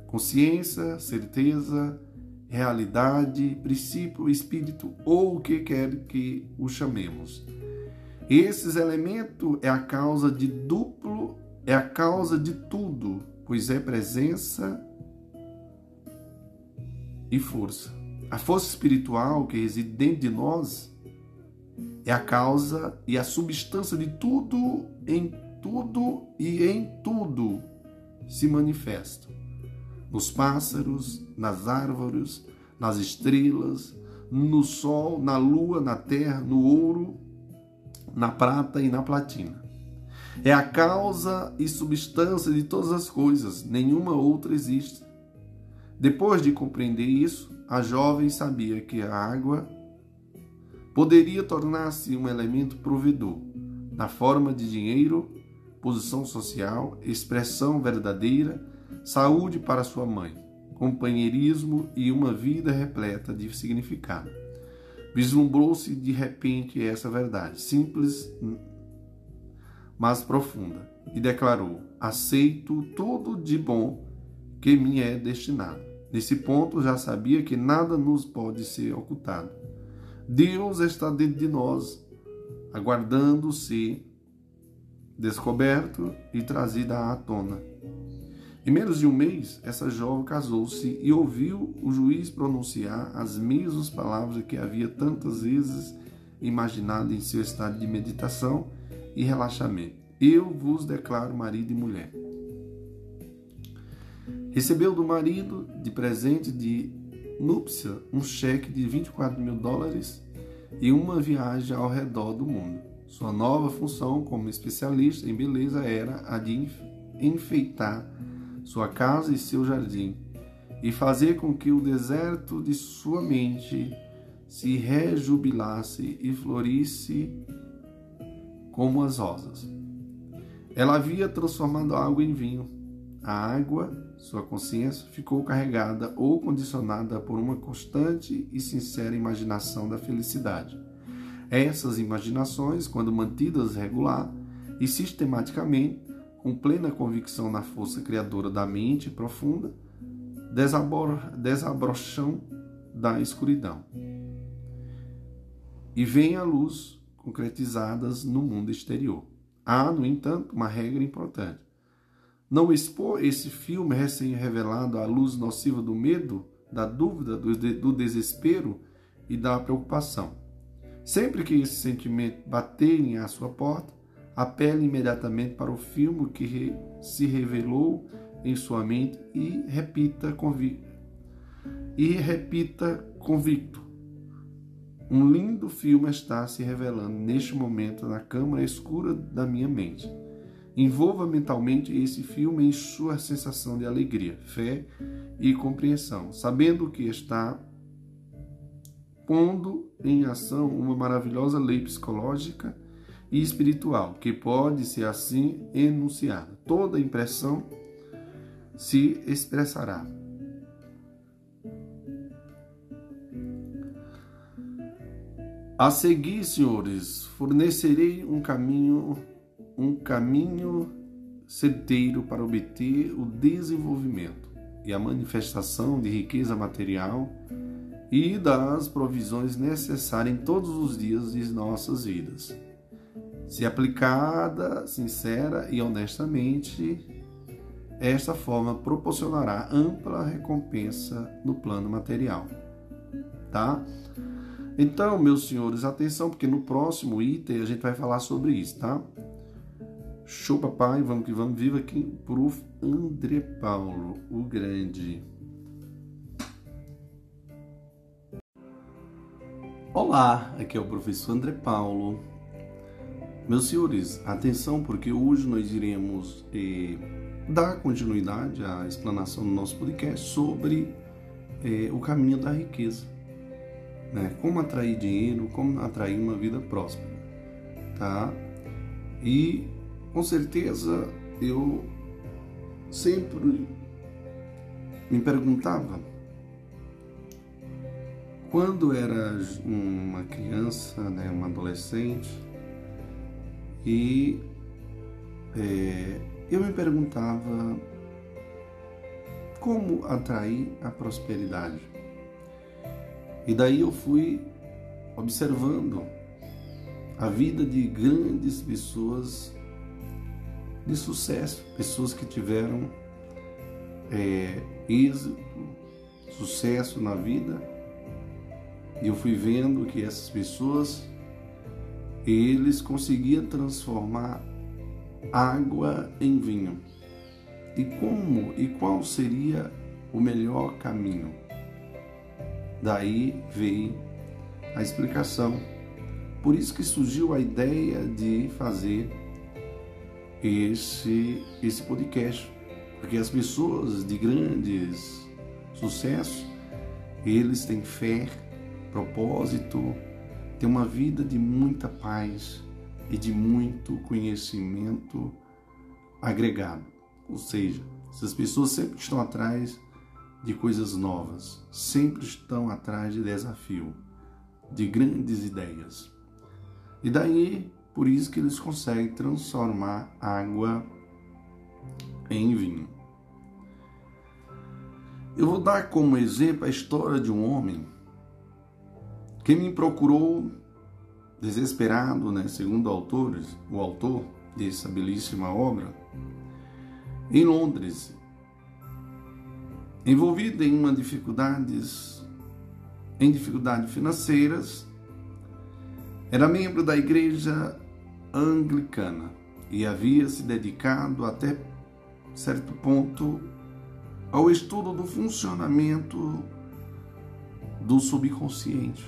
Consciência, certeza, realidade, princípio, espírito, ou o que quer que o chamemos. Esses elementos é a causa de tudo, pois é presença e força. A força espiritual que reside dentro de nós é a causa e a substância de tudo, em tudo e em tudo se manifesta. Nos pássaros, nas árvores, nas estrelas, no sol, na lua, na terra, no ouro, na prata e na platina. É a causa e substância de todas as coisas, nenhuma outra existe. Depois de compreender isso, a jovem sabia que a água poderia tornar-se um elemento provedor, na forma de dinheiro, posição social, expressão verdadeira, saúde para sua mãe, companheirismo e uma vida repleta de significado. Vislumbrou-se de repente essa verdade, simples, mas profunda, e declarou: aceito tudo de bom que me é destinado. Nesse ponto já sabia que nada nos pode ser ocultado. Deus está dentro de nós, aguardando ser descoberto e trazida à tona. Em menos de um mês, essa jovem casou-se e ouviu o juiz pronunciar as mesmas palavras que havia tantas vezes imaginado em seu estado de meditação e relaxamento. Eu vos declaro marido e mulher. Recebeu do marido, de presente de núpcia, um cheque de $24.000 e uma viagem ao redor do mundo. Sua nova função como especialista em beleza era a de enfeitar sua casa e seu jardim, e fazer com que o deserto de sua mente se rejubilasse e florisse como as rosas. Ela havia transformado a água em vinho. A água, sua consciência, ficou carregada ou condicionada por uma constante e sincera imaginação da felicidade. Essas imaginações, quando mantidas regular e sistematicamente, com plena convicção na força criadora da mente profunda, desabrocham da escuridão e vêm à luz, concretizadas no mundo exterior. Há, no entanto, uma regra importante. Não expor esse filme recém-revelado à luz nociva do medo, da dúvida, do desespero e da preocupação. Sempre que esse sentimento baterem à sua porta, apele imediatamente para o filme que se revelou em sua mente e repita convicto. Um lindo filme está se revelando neste momento na câmara escura da minha mente. Envolva mentalmente esse filme em sua sensação de alegria, fé e compreensão, sabendo que está pondo em ação uma maravilhosa lei psicológica e espiritual, que pode ser assim enunciada. Toda impressão se expressará. A seguir, senhores, fornecerei um caminho certeiro para obter o desenvolvimento e a manifestação de riqueza material e das provisões necessárias em todos os dias de nossas vidas. Se aplicada, sincera e honestamente, esta forma proporcionará ampla recompensa no plano material. Tá? Então, meus senhores, atenção, porque no próximo item a gente vai falar sobre isso, tá? Show, papai, vamos que vamos, viva aqui pro André Paulo, o grande. Olá, aqui é o professor André Paulo. Meus senhores, atenção, porque hoje nós iremos dar continuidade à explanação do nosso podcast sobre o caminho da riqueza. Como atrair dinheiro, como atrair uma vida próspera, tá? E com certeza eu sempre me perguntava, quando era uma criança, uma adolescente, e eu me perguntava como atrair a prosperidade. E daí eu fui observando a vida de grandes pessoas de sucesso, pessoas que tiveram êxito, sucesso na vida. E eu fui vendo que essas pessoas, eles conseguiam transformar água em vinho. E como e qual seria o melhor caminho? Daí veio a explicação. Por isso que surgiu a ideia de fazer esse podcast. Porque as pessoas de grandes sucessos, eles têm fé, propósito, têm uma vida de muita paz e de muito conhecimento agregado. Ou seja, essas pessoas sempre estão atrás de coisas novas, sempre estão atrás de desafio, de grandes ideias. E daí, por isso que eles conseguem transformar água em vinho. Eu vou dar como exemplo a história de um homem que me procurou desesperado, segundo o autor dessa belíssima obra, em Londres, envolvido em dificuldades financeiras. Era membro da igreja anglicana e havia se dedicado até certo ponto ao estudo do funcionamento do subconsciente.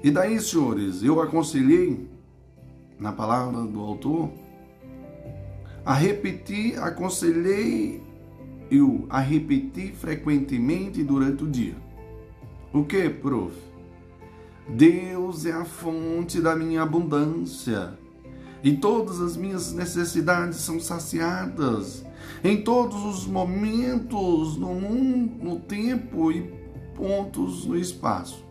E daí, senhores, eu aconselhei, na palavra do autor, aconselhei-o a repetir frequentemente durante o dia. O que, prof? Deus é a fonte da minha abundância, e todas as minhas necessidades são saciadas, em todos os momentos, no mundo, no tempo e pontos no espaço.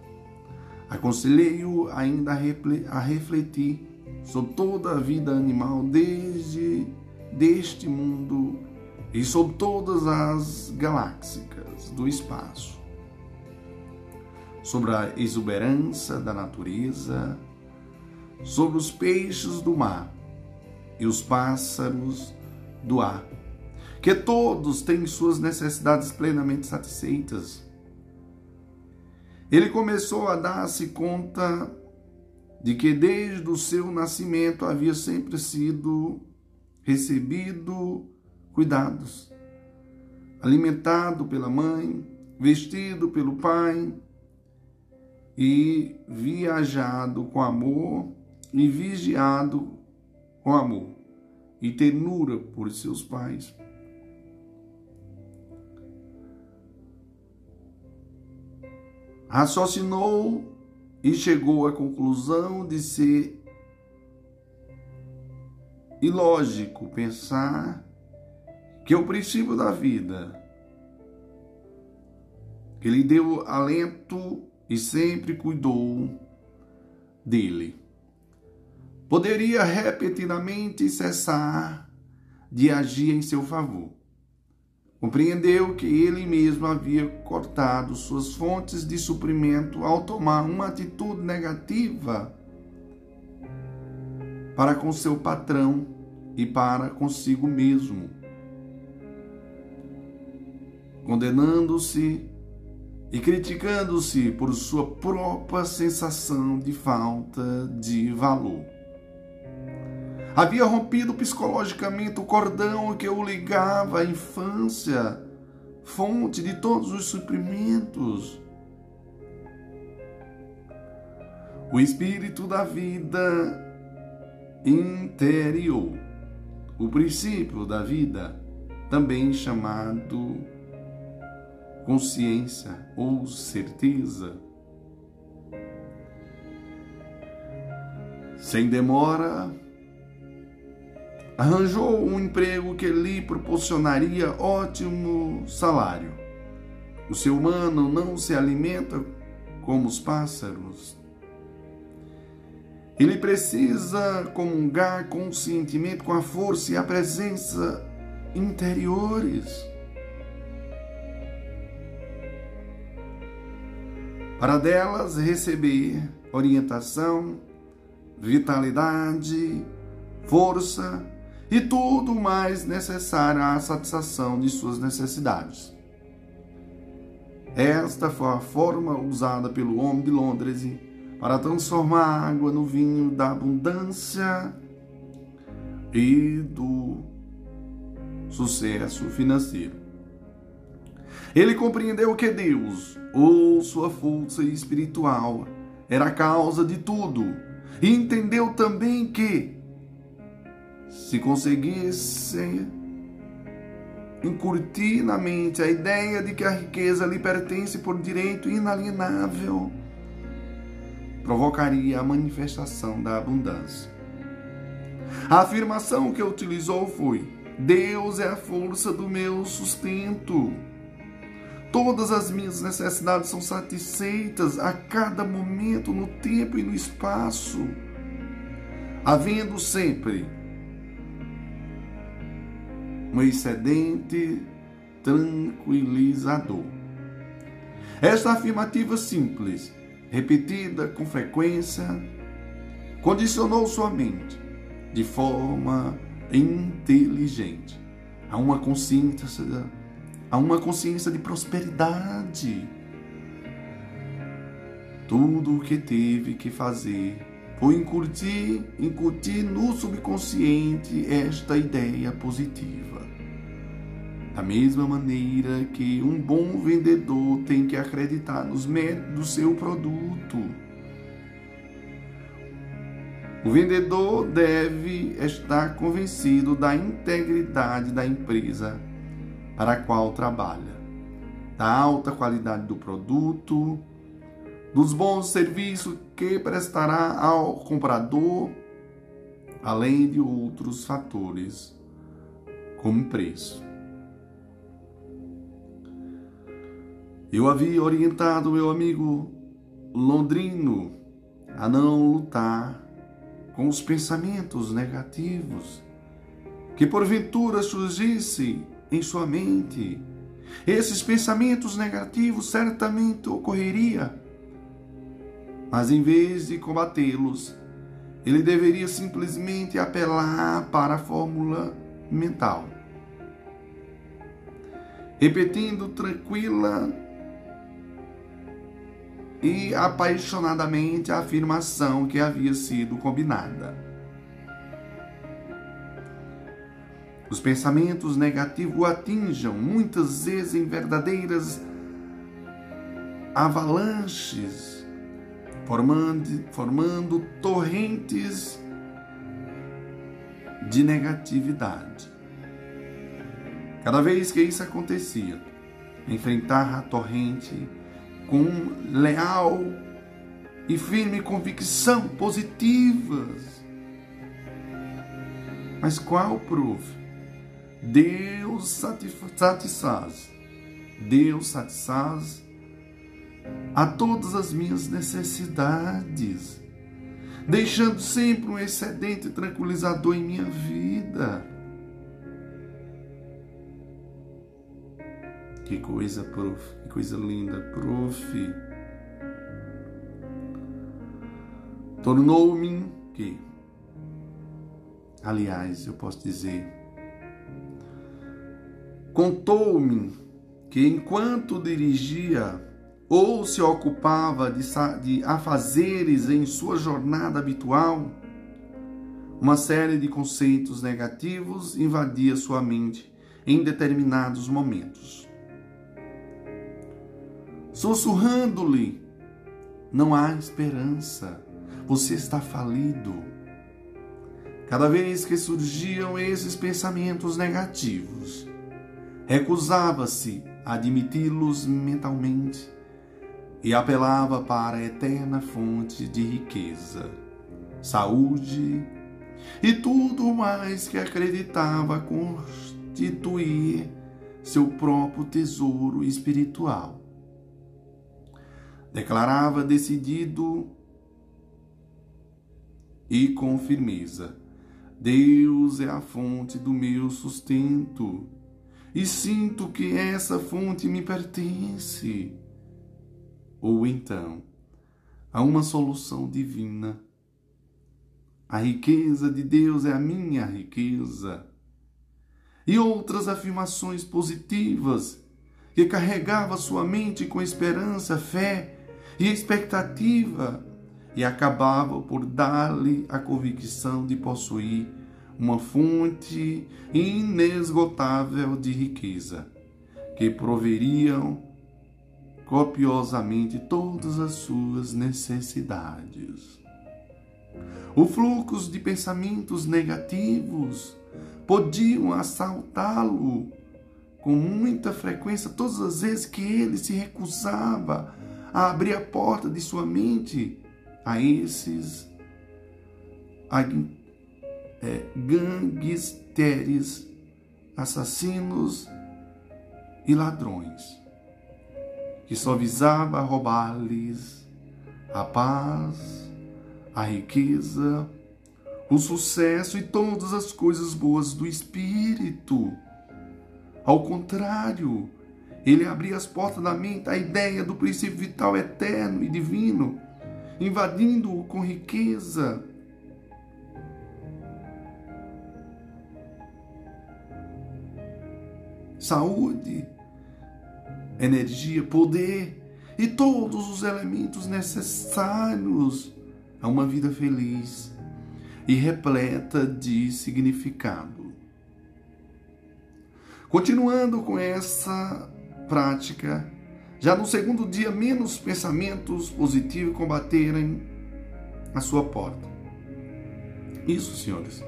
Aconselhei-o ainda a refletir sobre toda a vida animal deste mundo e sobre todas as galáxias do espaço, sobre a exuberância da natureza, sobre os peixes do mar e os pássaros do ar, que todos têm suas necessidades plenamente satisfeitas. Ele começou a dar-se conta de que desde o seu nascimento havia sempre sido recebido cuidados, alimentado pela mãe, vestido pelo pai e viajado com amor e vigiado com amor e ternura por seus pais. Raciocinou e chegou à conclusão de ser e lógico pensar que o princípio da vida, Ele deu alento e sempre cuidou dele. Poderia repetidamente cessar de agir em seu favor. Compreendeu que ele mesmo havia cortado suas fontes de suprimento ao tomar uma atitude negativa para com seu patrão e para consigo mesmo, condenando-se e criticando-se por sua própria sensação de falta de valor. Havia rompido psicologicamente o cordão que o ligava à infância, fonte de todos os suprimentos. O espírito da vida interior, o princípio da vida, também chamado consciência ou certeza. Sem demora, arranjou um emprego que lhe proporcionaria ótimo salário. O ser humano não se alimenta como os pássaros. Ele precisa comungar conscientemente com a força e a presença interiores. Para delas receber orientação, vitalidade, força e tudo mais necessário à satisfação de suas necessidades. Esta foi a forma usada pelo homem de Londres para transformar a água no vinho da abundância e do sucesso financeiro. Ele compreendeu que Deus, ou sua força espiritual, era a causa de tudo, e entendeu também que, se conseguisse incutir na mente a ideia de que a riqueza lhe pertence por direito inalienável, provocaria a manifestação da abundância. A afirmação que utilizou foi: Deus é a força do meu sustento. Todas as minhas necessidades são satisfeitas a cada momento, no tempo e no espaço, havendo sempre um excedente tranquilizador. Esta afirmativa simples, repetida com frequência, condicionou sua mente de forma inteligente a uma consciência de prosperidade. Tudo o que teve que fazer foi incutir no subconsciente esta ideia positiva. Da mesma maneira que um bom vendedor tem que acreditar nos méritos do seu produto, o vendedor deve estar convencido da integridade da empresa para a qual trabalha, da alta qualidade do produto, dos bons serviços que prestará ao comprador, além de outros fatores, como preço. Eu havia orientado meu amigo londrino a não lutar com os pensamentos negativos que porventura surgissem em sua mente. Esses pensamentos negativos certamente ocorreria, mas em vez de combatê-los, ele deveria simplesmente apelar para a fórmula mental, repetindo tranquila e apaixonadamente a afirmação que havia sido combinada. Os pensamentos negativos o atinjam muitas vezes em verdadeiras avalanches, formando torrentes de negatividade. Cada vez que isso acontecia, enfrentar a torrente com leal e firme convicção positivas. Mas qual prove? Deus satisfaz a todas as minhas necessidades, deixando sempre um excedente tranquilizador em minha vida. Que coisa, prof, que coisa linda, prof. Tornou-me que, aliás, eu posso dizer, contou-me que enquanto dirigia ou se ocupava de afazeres em sua jornada habitual, uma série de conceitos negativos invadia sua mente em determinados momentos, sussurrando-lhe: não há esperança, você está falido. Cada vez que surgiam esses pensamentos negativos, recusava-se a admiti-los mentalmente e apelava para a eterna fonte de riqueza, saúde e tudo mais que acreditava constituir seu próprio tesouro espiritual. Declarava decidido e com firmeza: Deus é a fonte do meu sustento, e sinto que essa fonte me pertence. Ou então, há uma solução divina. A riqueza de Deus é a minha riqueza. E outras afirmações positivas que carregava sua mente com esperança, fé e expectativa, e acabava por dar-lhe a convicção de possuir uma fonte inesgotável de riqueza, que proveriam copiosamente todas as suas necessidades. O fluxo de pensamentos negativos podiam assaltá-lo com muita frequência todas as vezes que ele se recusava a abrir a porta de sua mente a esses gangsteres, assassinos e ladrões, que só visava roubar-lhes a paz, a riqueza, o sucesso e todas as coisas boas do espírito. Ao contrário, ele abria as portas da mente à ideia do princípio vital eterno e divino, invadindo-o com riqueza, saúde, energia, poder e todos os elementos necessários a uma vida feliz e repleta de significado. Continuando com essa prática, já no segundo dia, menos pensamentos positivos combateram a sua porta. Isso, senhores,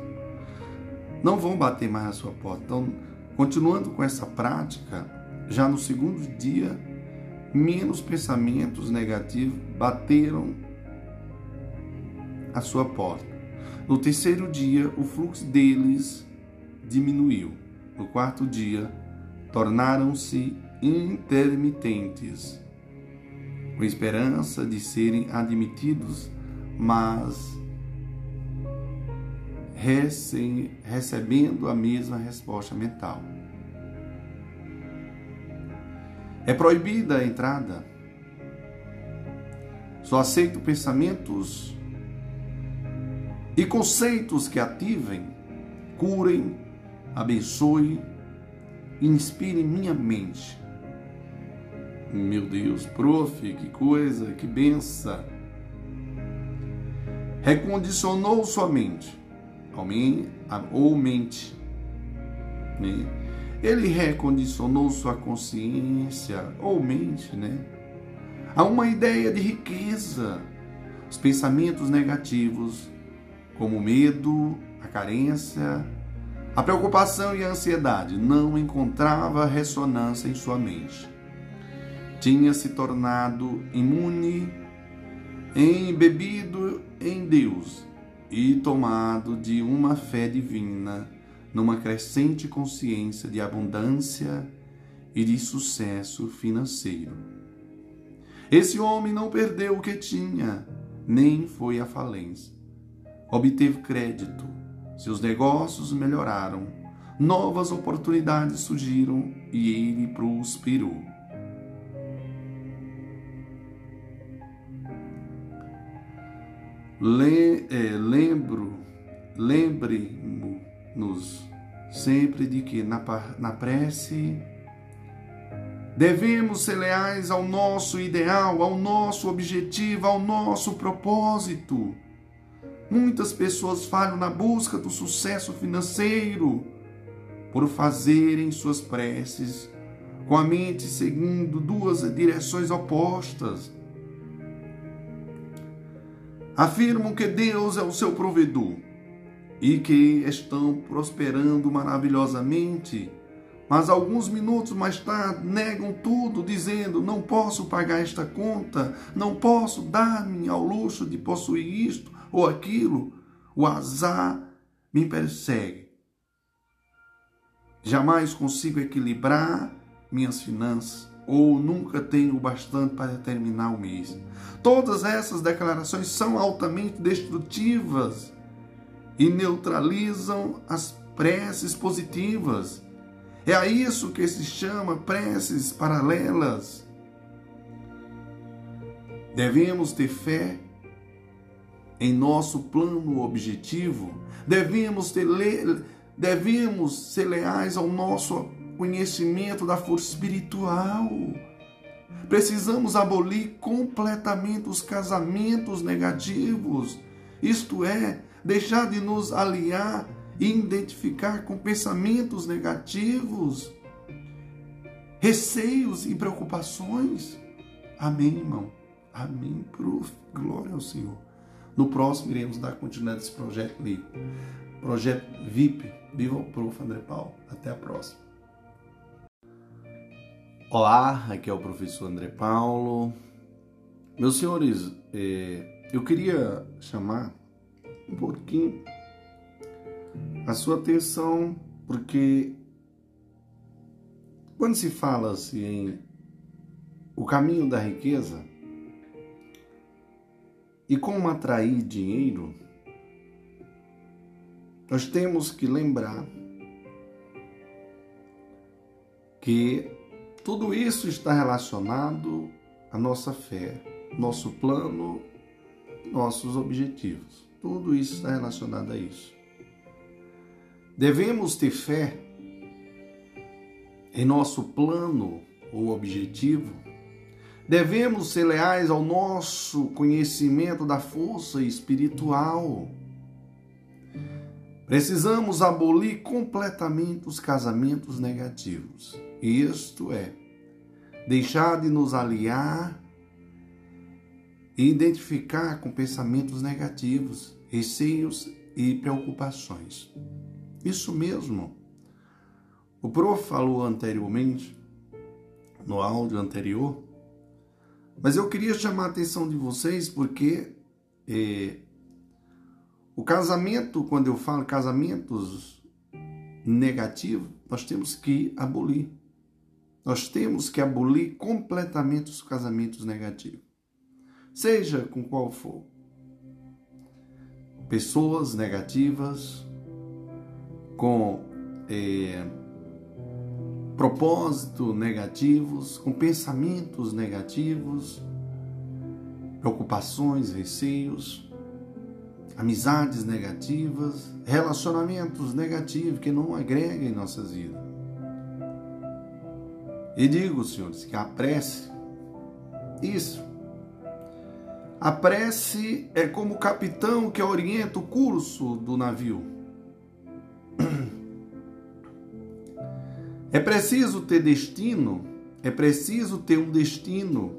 não vão bater mais a sua porta. Então, continuando com essa prática, já no segundo dia, menos pensamentos negativos bateram a sua porta. No terceiro dia, o fluxo deles diminuiu. No quarto dia, tornaram-se intermitentes, com esperança de serem admitidos, mas recebendo a mesma resposta mental. É proibida a entrada. Só aceito pensamentos e conceitos que ativem, curem, abençoem, inspirem minha mente. Meu Deus, prof, que coisa, que benção. Recondicionou sua mente. Ou mente. Ele recondicionou sua consciência, ou mente, a uma ideia de riqueza. Os pensamentos negativos, como o medo, a carência, a preocupação e a ansiedade, não encontrava ressonância em sua mente. Tinha se tornado imune, embebido em Deus e tomado de uma fé divina, numa crescente consciência de abundância e de sucesso financeiro. Esse homem não perdeu o que tinha, nem foi à falência. Obteve crédito, seus negócios melhoraram, novas oportunidades surgiram e ele prosperou. Lembremos-nos sempre de que na prece devemos ser leais ao nosso ideal, ao nosso objetivo, ao nosso propósito. Muitas pessoas falham na busca do sucesso financeiro por fazerem suas preces com a mente seguindo duas direções opostas. Afirmam que Deus é o seu provedor e que estão prosperando maravilhosamente, mas alguns minutos mais tarde negam tudo, dizendo: não posso pagar esta conta, não posso dar-me ao luxo de possuir isto ou aquilo, o azar me persegue. Jamais consigo equilibrar minhas finanças, ou nunca tenho o bastante para terminar o mês. Todas essas declarações são altamente destrutivas e neutralizam as preces positivas. É a isso que se chama preces paralelas. Devemos ter fé em nosso plano objetivo, devemos ser leais ao nosso conhecimento da força espiritual. Precisamos abolir completamente os casamentos negativos, isto é, deixar de nos aliar e identificar com pensamentos negativos, receios e preocupações. Amém, irmão? Amém, prof. Glória ao Senhor. No próximo iremos dar continuidade a esse projeto livre. Projeto VIP. Viva o prof. André Paulo. Até a próxima. Olá, aqui é o professor André Paulo. Meus senhores, eu queria chamar um pouquinho a sua atenção, porque quando se fala assim em o caminho da riqueza e como atrair dinheiro, nós temos que lembrar que tudo isso está relacionado à nossa fé, nosso plano, nossos objetivos. Tudo isso está relacionado a isso. Devemos ter fé em nosso plano ou objetivo. Devemos ser leais ao nosso conhecimento da força espiritual. Precisamos abolir completamente os casamentos negativos. Isto é, deixar de nos aliar e identificar com pensamentos negativos, receios e preocupações. Isso mesmo. O prof falou anteriormente, no áudio anterior, mas eu queria chamar a atenção de vocês porque o casamento, quando eu falo casamentos negativos, nós temos que abolir. Nós temos que abolir completamente os casamentos negativos, seja com qual for. Pessoas negativas, com propósito negativos, com pensamentos negativos, preocupações, receios, amizades negativas, relacionamentos negativos que não agregam em nossas vidas. E digo, senhores, que a prece, a prece é como o capitão que orienta o curso do navio. É preciso ter destino, é preciso ter um destino.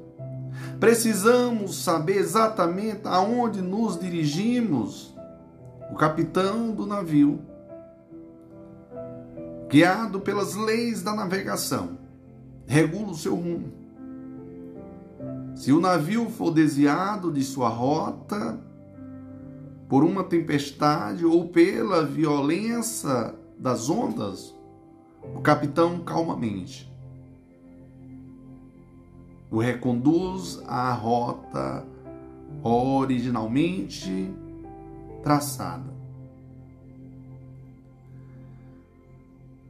Precisamos saber exatamente aonde nos dirigimos. O capitão do navio, guiado pelas leis da navegação, regula o seu rumo. Se o navio for desviado de sua rota por uma tempestade ou pela violência das ondas, o capitão calmamente o reconduz à rota originalmente traçada.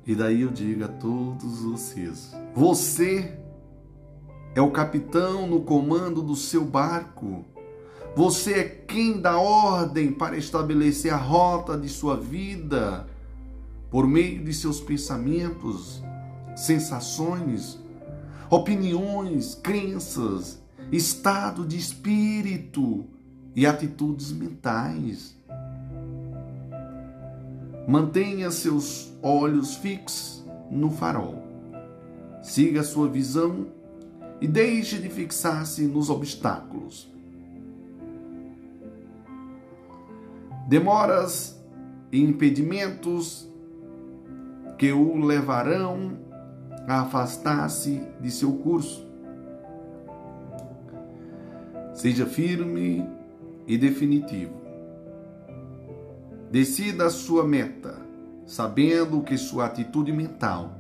E daí eu digo a todos vocês: você é o capitão no comando do seu barco. Você é quem dá ordem para estabelecer a rota de sua vida por meio de seus pensamentos, sensações, opiniões, crenças, estado de espírito e atitudes mentais. Mantenha seus olhos fixos no farol. Siga sua visão e deixe de fixar-se nos obstáculos. Demoras e impedimentos que o levarão a afastar-se de seu curso. Seja firme e definitivo. Decida a sua meta, sabendo que sua atitude mental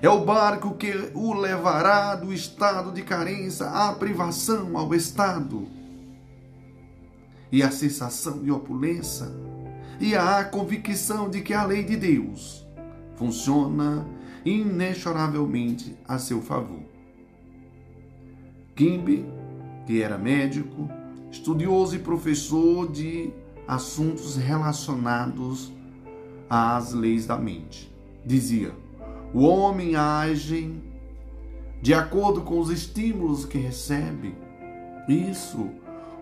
é o barco que o levará do estado de carência à privação, ao estado e à sensação de opulência, e à convicção de que a lei de Deus funciona inexoravelmente a seu favor. Kimbe, que era médico, estudioso e professor de assuntos relacionados às leis da mente, dizia: o homem age de acordo com os estímulos que recebe. Isso,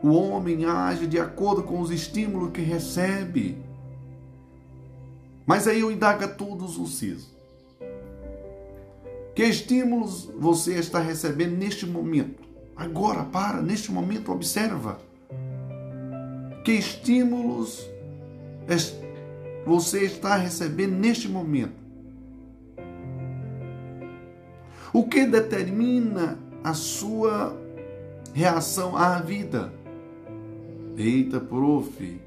o homem age de acordo com os estímulos que recebe. Mas aí eu indago a todos vocês: que estímulos você está recebendo neste momento? Agora, neste momento, observa. Que estímulos você está recebendo neste momento? O que determina a sua reação à vida? Eita, prof,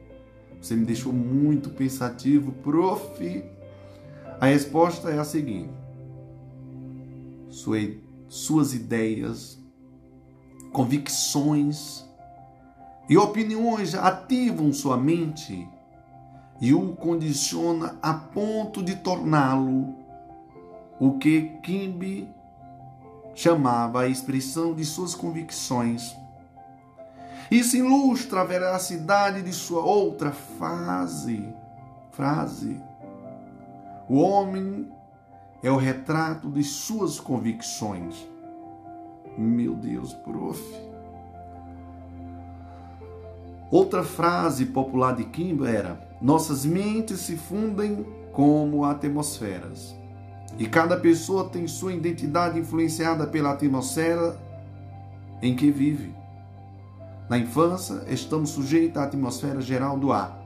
você me deixou muito pensativo, prof. A resposta é a seguinte: suas ideias, convicções e opiniões ativam sua mente e o condiciona a ponto de torná-lo o que Kimbe chamava a expressão de suas convicções. Isso ilustra a veracidade de sua outra frase. O homem é o retrato de suas convicções. Meu Deus, prof. Outra frase popular de Kimbe era: nossas mentes se fundem como atmosferas, e cada pessoa tem sua identidade influenciada pela atmosfera em que vive. Na infância, estamos sujeitos à atmosfera geral do ar,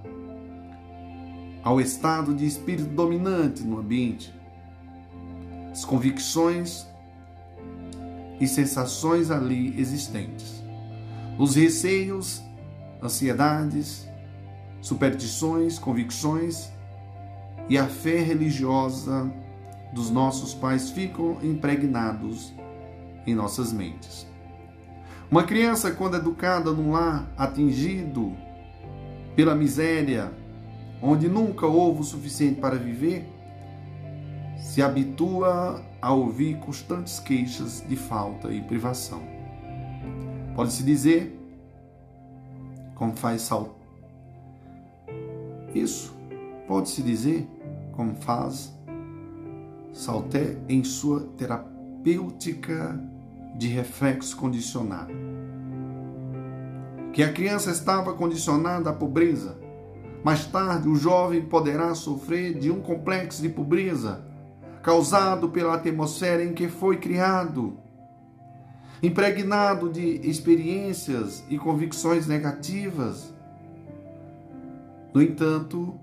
ao estado de espírito dominante no ambiente, as convicções e sensações ali existentes, os receios, ansiedades, superstições, convicções e a fé religiosa dos nossos pais ficam impregnados em nossas mentes. Uma criança, quando educada num lar atingido pela miséria, onde nunca houve o suficiente para viver, se habitua a ouvir constantes queixas de falta e privação. Pode-se dizer, como faz Salté em sua terapêutica de reflexo condicionado, que a criança estava condicionada à pobreza. Mais tarde, o jovem poderá sofrer de um complexo de pobreza causado pela atmosfera em que foi criado, impregnado de experiências e convicções negativas. No entanto,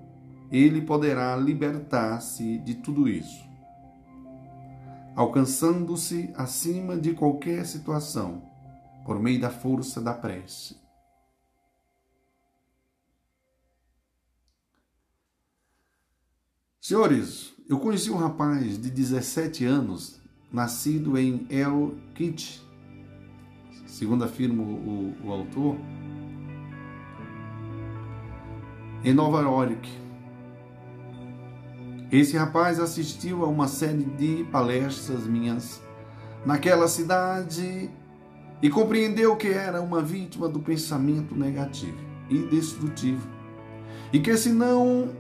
ele poderá libertar-se de tudo isso, alcançando-se acima de qualquer situação, por meio da força da prece. Senhores, eu conheci um rapaz de 17 anos, nascido em El Kitch, segundo afirma o autor, em Nova York. Esse rapaz assistiu a uma série de palestras minhas naquela cidade e compreendeu que era uma vítima do pensamento negativo e destrutivo, e que se não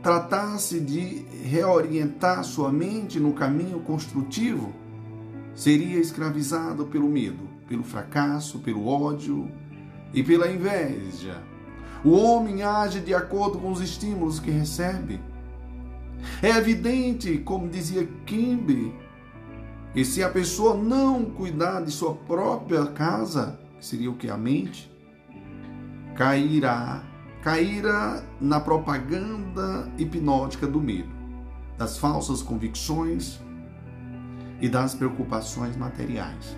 tratasse de reorientar sua mente no caminho construtivo, seria escravizado pelo medo, pelo fracasso, pelo ódio e pela inveja. O homem age de acordo com os estímulos que recebe. É evidente, como dizia Kimbe, que se a pessoa não cuidar de sua própria casa, que seria o que? A mente, cairá na propaganda hipnótica do medo, das falsas convicções e das preocupações materiais.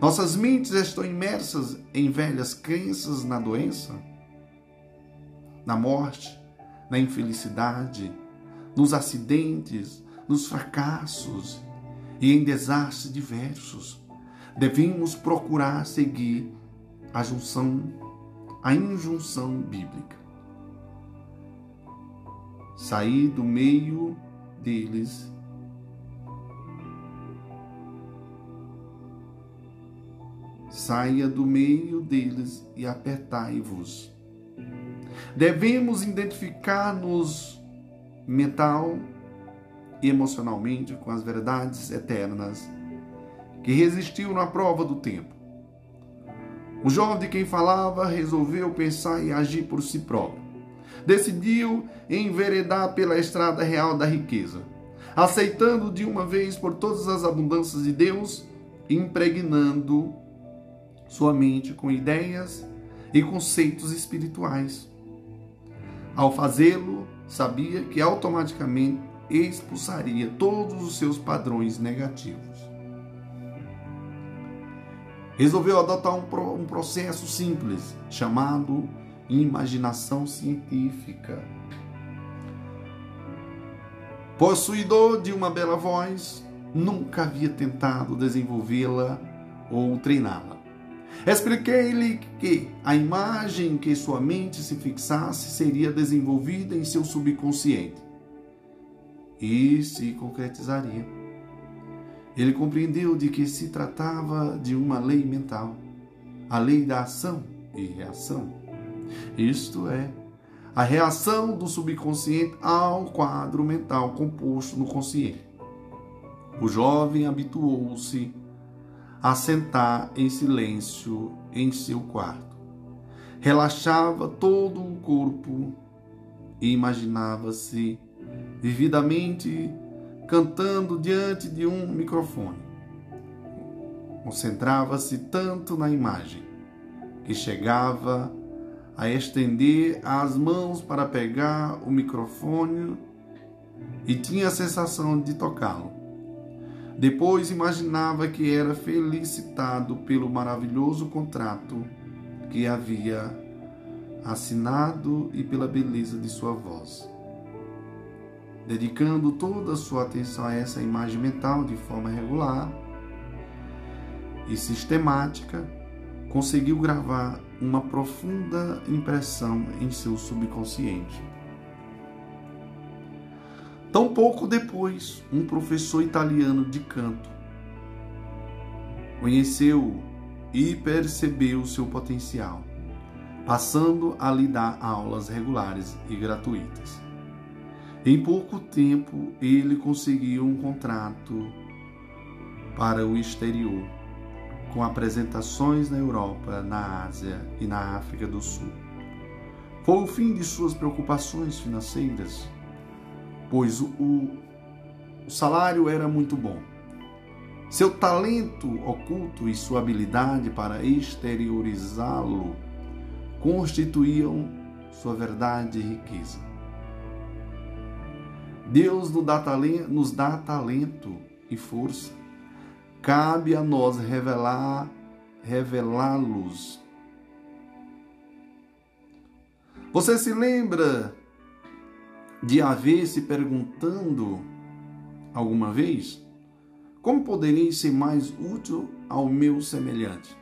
Nossas mentes estão imersas em velhas crenças na doença, na morte, na infelicidade, nos acidentes, nos fracassos e em desastres diversos. Devemos procurar seguir a injunção bíblica: sair do meio deles . Saia do meio deles e apertai-vos. Devemos identificar-nos mental e emocionalmente com as verdades eternas que resistiram à prova do tempo. O jovem de quem falava resolveu pensar e agir por si próprio. Decidiu enveredar pela estrada real da riqueza, aceitando de uma vez por todas as abundâncias de Deus, impregnando sua mente com ideias e conceitos espirituais. Ao fazê-lo, sabia que automaticamente expulsaria todos os seus padrões negativos. Resolveu adotar um processo simples, chamado imaginação científica. Possuidor de uma bela voz, nunca havia tentado desenvolvê-la ou treiná-la. Expliquei-lhe que a imagem que sua mente se fixasse seria desenvolvida em seu subconsciente e se concretizaria. Ele compreendeu de que se tratava de uma lei mental, a lei da ação e reação, isto é, a reação do subconsciente ao quadro mental composto no consciente. O jovem habituou-se a sentar em silêncio em seu quarto. Relaxava todo o corpo e imaginava-se vividamente cantando diante de um microfone. Concentrava-se tanto na imagem que chegava a estender as mãos para pegar o microfone e tinha a sensação de tocá-lo. Depois imaginava que era felicitado pelo maravilhoso contrato que havia assinado e pela beleza de sua voz. Dedicando toda a sua atenção a essa imagem mental de forma regular e sistemática, conseguiu gravar uma profunda impressão em seu subconsciente. Tão pouco depois, um professor italiano de canto conheceu e percebeu seu potencial, passando a lhe dar aulas regulares e gratuitas. Em pouco tempo, ele conseguiu um contrato para o exterior, com apresentações na Europa, na Ásia e na África do Sul. Foi o fim de suas preocupações financeiras, pois o salário era muito bom. Seu talento oculto e sua habilidade para exteriorizá-lo constituíam sua verdade e riqueza. Deus nos dá talento e força. Cabe a nós revelá-los. Você se lembra de haver se perguntado alguma vez Como poderei ser mais útil ao meu semelhante?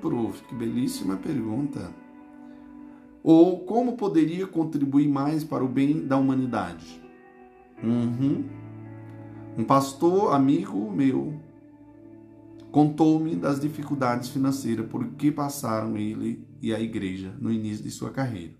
Prof, que belíssima pergunta. Ou como poderia contribuir mais para o bem da humanidade? Um pastor amigo meu contou-me das dificuldades financeiras por que passaram ele e a igreja no início de sua carreira.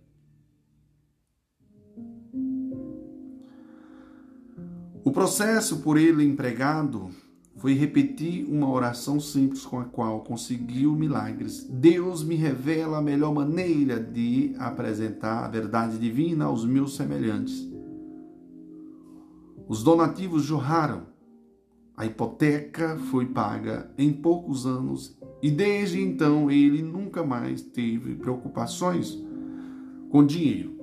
O processo por ele empregado foi repetir uma oração simples com a qual conseguiu milagres. Deus me revela a melhor maneira de apresentar a verdade divina aos meus semelhantes. Os donativos jorraram. A hipoteca foi paga em poucos anos e desde então ele nunca mais teve preocupações com dinheiro.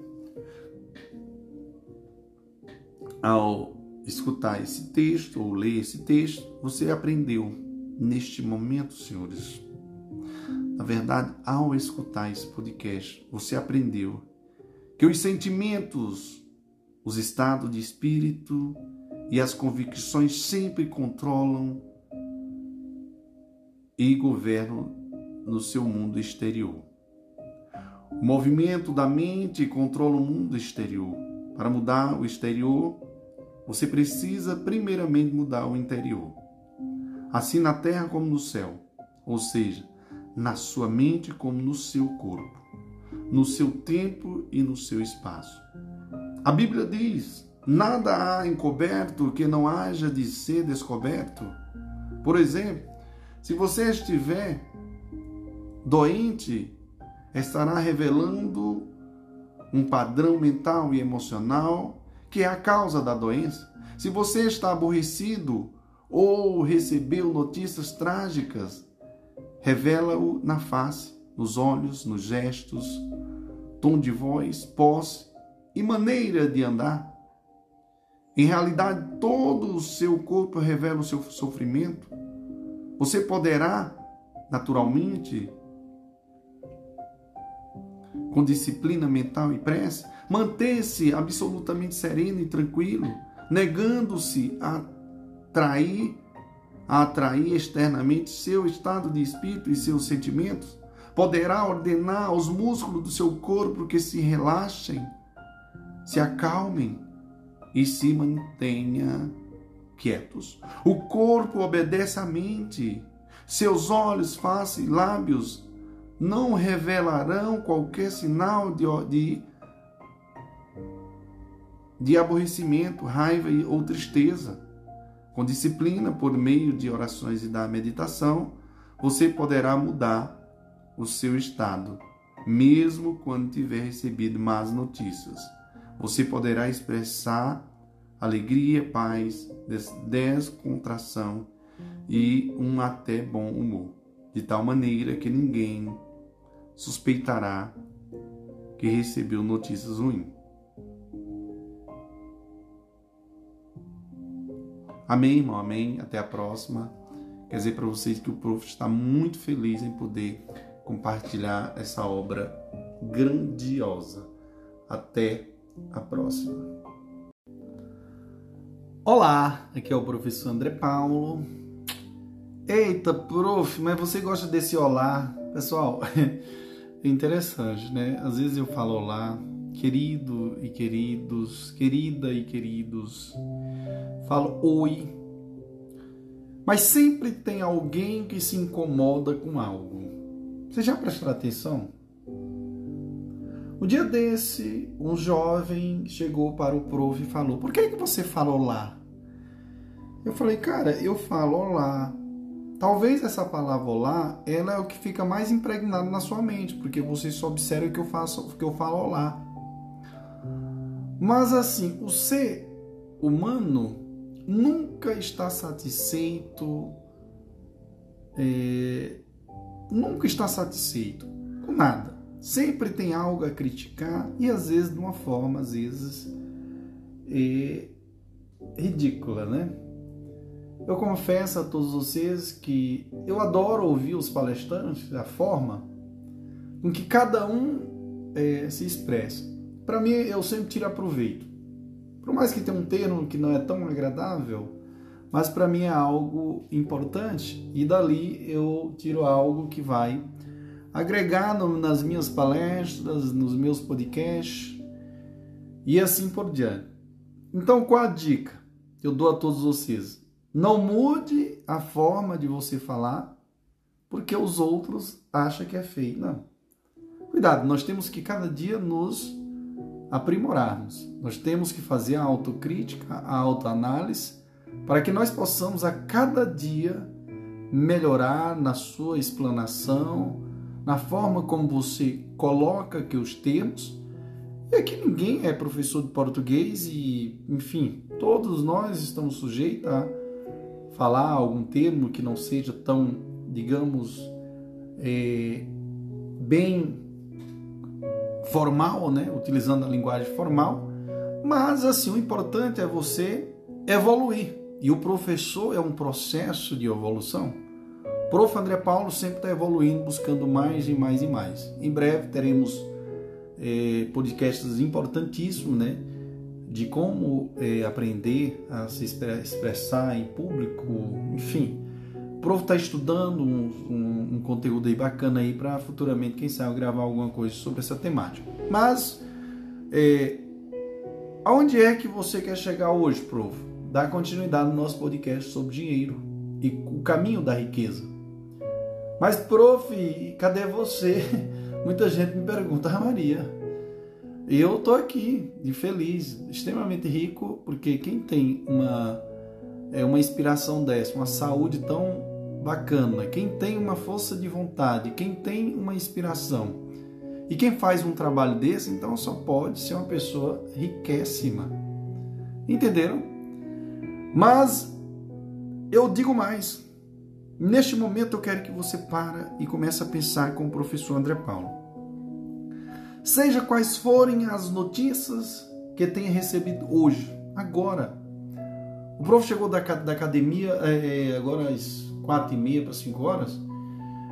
Ao escutar esse texto ou ler esse texto, você aprendeu neste momento, senhores. Na verdade, ao escutar esse podcast, você aprendeu que os sentimentos, os estados de espírito e as convicções sempre controlam e governam no seu mundo exterior. O movimento da mente controla o mundo exterior. Para mudar o exterior, você precisa primeiramente mudar o interior, assim na terra como no céu, ou seja, na sua mente como no seu corpo, no seu tempo e no seu espaço. A Bíblia diz, nada há encoberto que não haja de ser descoberto. Por exemplo, se você estiver doente, estará revelando um padrão mental e emocional que é a causa da doença. Se você está aborrecido ou recebeu notícias trágicas, revela-o na face, nos olhos, nos gestos, tom de voz, posse e maneira de andar. Em realidade, todo o seu corpo revela o seu sofrimento. Você poderá, naturalmente, com disciplina mental e prece, manter-se absolutamente sereno e tranquilo, negando-se a atrair externamente seu estado de espírito e seus sentimentos. Poderá ordenar aos músculos do seu corpo que se relaxem, se acalmem e se mantenha quietos. O corpo obedece à mente. Seus olhos, face e lábios não revelarão qualquer sinal de aborrecimento, raiva ou tristeza. Com disciplina, por meio de orações e da meditação, você poderá mudar o seu estado, mesmo quando tiver recebido más notícias. Você poderá expressar alegria, paz, descontração e um até bom humor, de tal maneira que ninguém suspeitará que recebeu notícias ruins. Amém, irmão, amém. Até a próxima. Quer dizer para vocês que o prof está muito feliz em poder compartilhar essa obra grandiosa. Até a próxima. Olá, aqui é o professor André Paulo. Eita, prof, mas você gosta desse olá? Pessoal, é interessante, né? Às vezes eu falo olá, querido e queridos, querida e queridos. Falo oi. Mas sempre tem alguém que se incomoda com algo. Você já prestou atenção? Um dia desse, um jovem chegou para o prof e falou, por que é que você fala olá? Eu falei, cara, eu falo olá. Talvez essa palavra olá, ela é o que fica mais impregnado na sua mente, porque você só observa que eu falo olá. Mas assim, o ser humano nunca está satisfeito, com nada. Sempre tem algo a criticar e às vezes de uma forma, ridícula, né? Eu confesso a todos vocês que eu adoro ouvir os palestrantes, a forma com que cada um se expressa. Para mim, eu sempre tiro proveito. Por mais que tenha um termo que não é tão agradável, mas para mim é algo importante e dali eu tiro algo que vai agregar nas minhas palestras, nos meus podcasts e assim por diante. Então, qual a dica que eu dou a todos vocês? Não mude a forma de você falar porque os outros acham que é feio. Não. Cuidado, nós temos que cada dia nos aprimorarmos. Nós temos que fazer a autocrítica, a autoanálise, para que nós possamos a cada dia melhorar na sua explanação, na forma como você coloca aqui os termos. E aqui ninguém é professor de português e, enfim, todos nós estamos sujeitos a falar algum termo que não seja tão, digamos, bem formal, né? Utilizando a linguagem formal, mas assim, o importante é você evoluir, e o professor é um processo de evolução. O prof. André Paulo sempre está evoluindo, buscando mais e mais e mais. Em breve teremos podcasts importantíssimos, né? De como aprender a se expressar em público, enfim. O prof está estudando um conteúdo aí bacana aí para futuramente, quem sabe, gravar alguma coisa sobre essa temática. Mas, aonde é que você quer chegar hoje, prof? Dá continuidade no nosso podcast sobre dinheiro e o caminho da riqueza. Mas, prof, cadê você? Muita gente me pergunta, Maria, eu estou aqui e feliz, extremamente rico, porque quem tem uma inspiração dessa, uma saúde tão bacana, quem tem uma força de vontade, quem tem uma inspiração e quem faz um trabalho desse, então só pode ser uma pessoa riquíssima. Entenderam? Mas eu digo mais. Neste momento eu quero que você para e comece a pensar com o professor André Paulo. Seja quais forem as notícias que tenha recebido hoje, agora. O prof chegou da academia agora às 4h30 para 5 horas.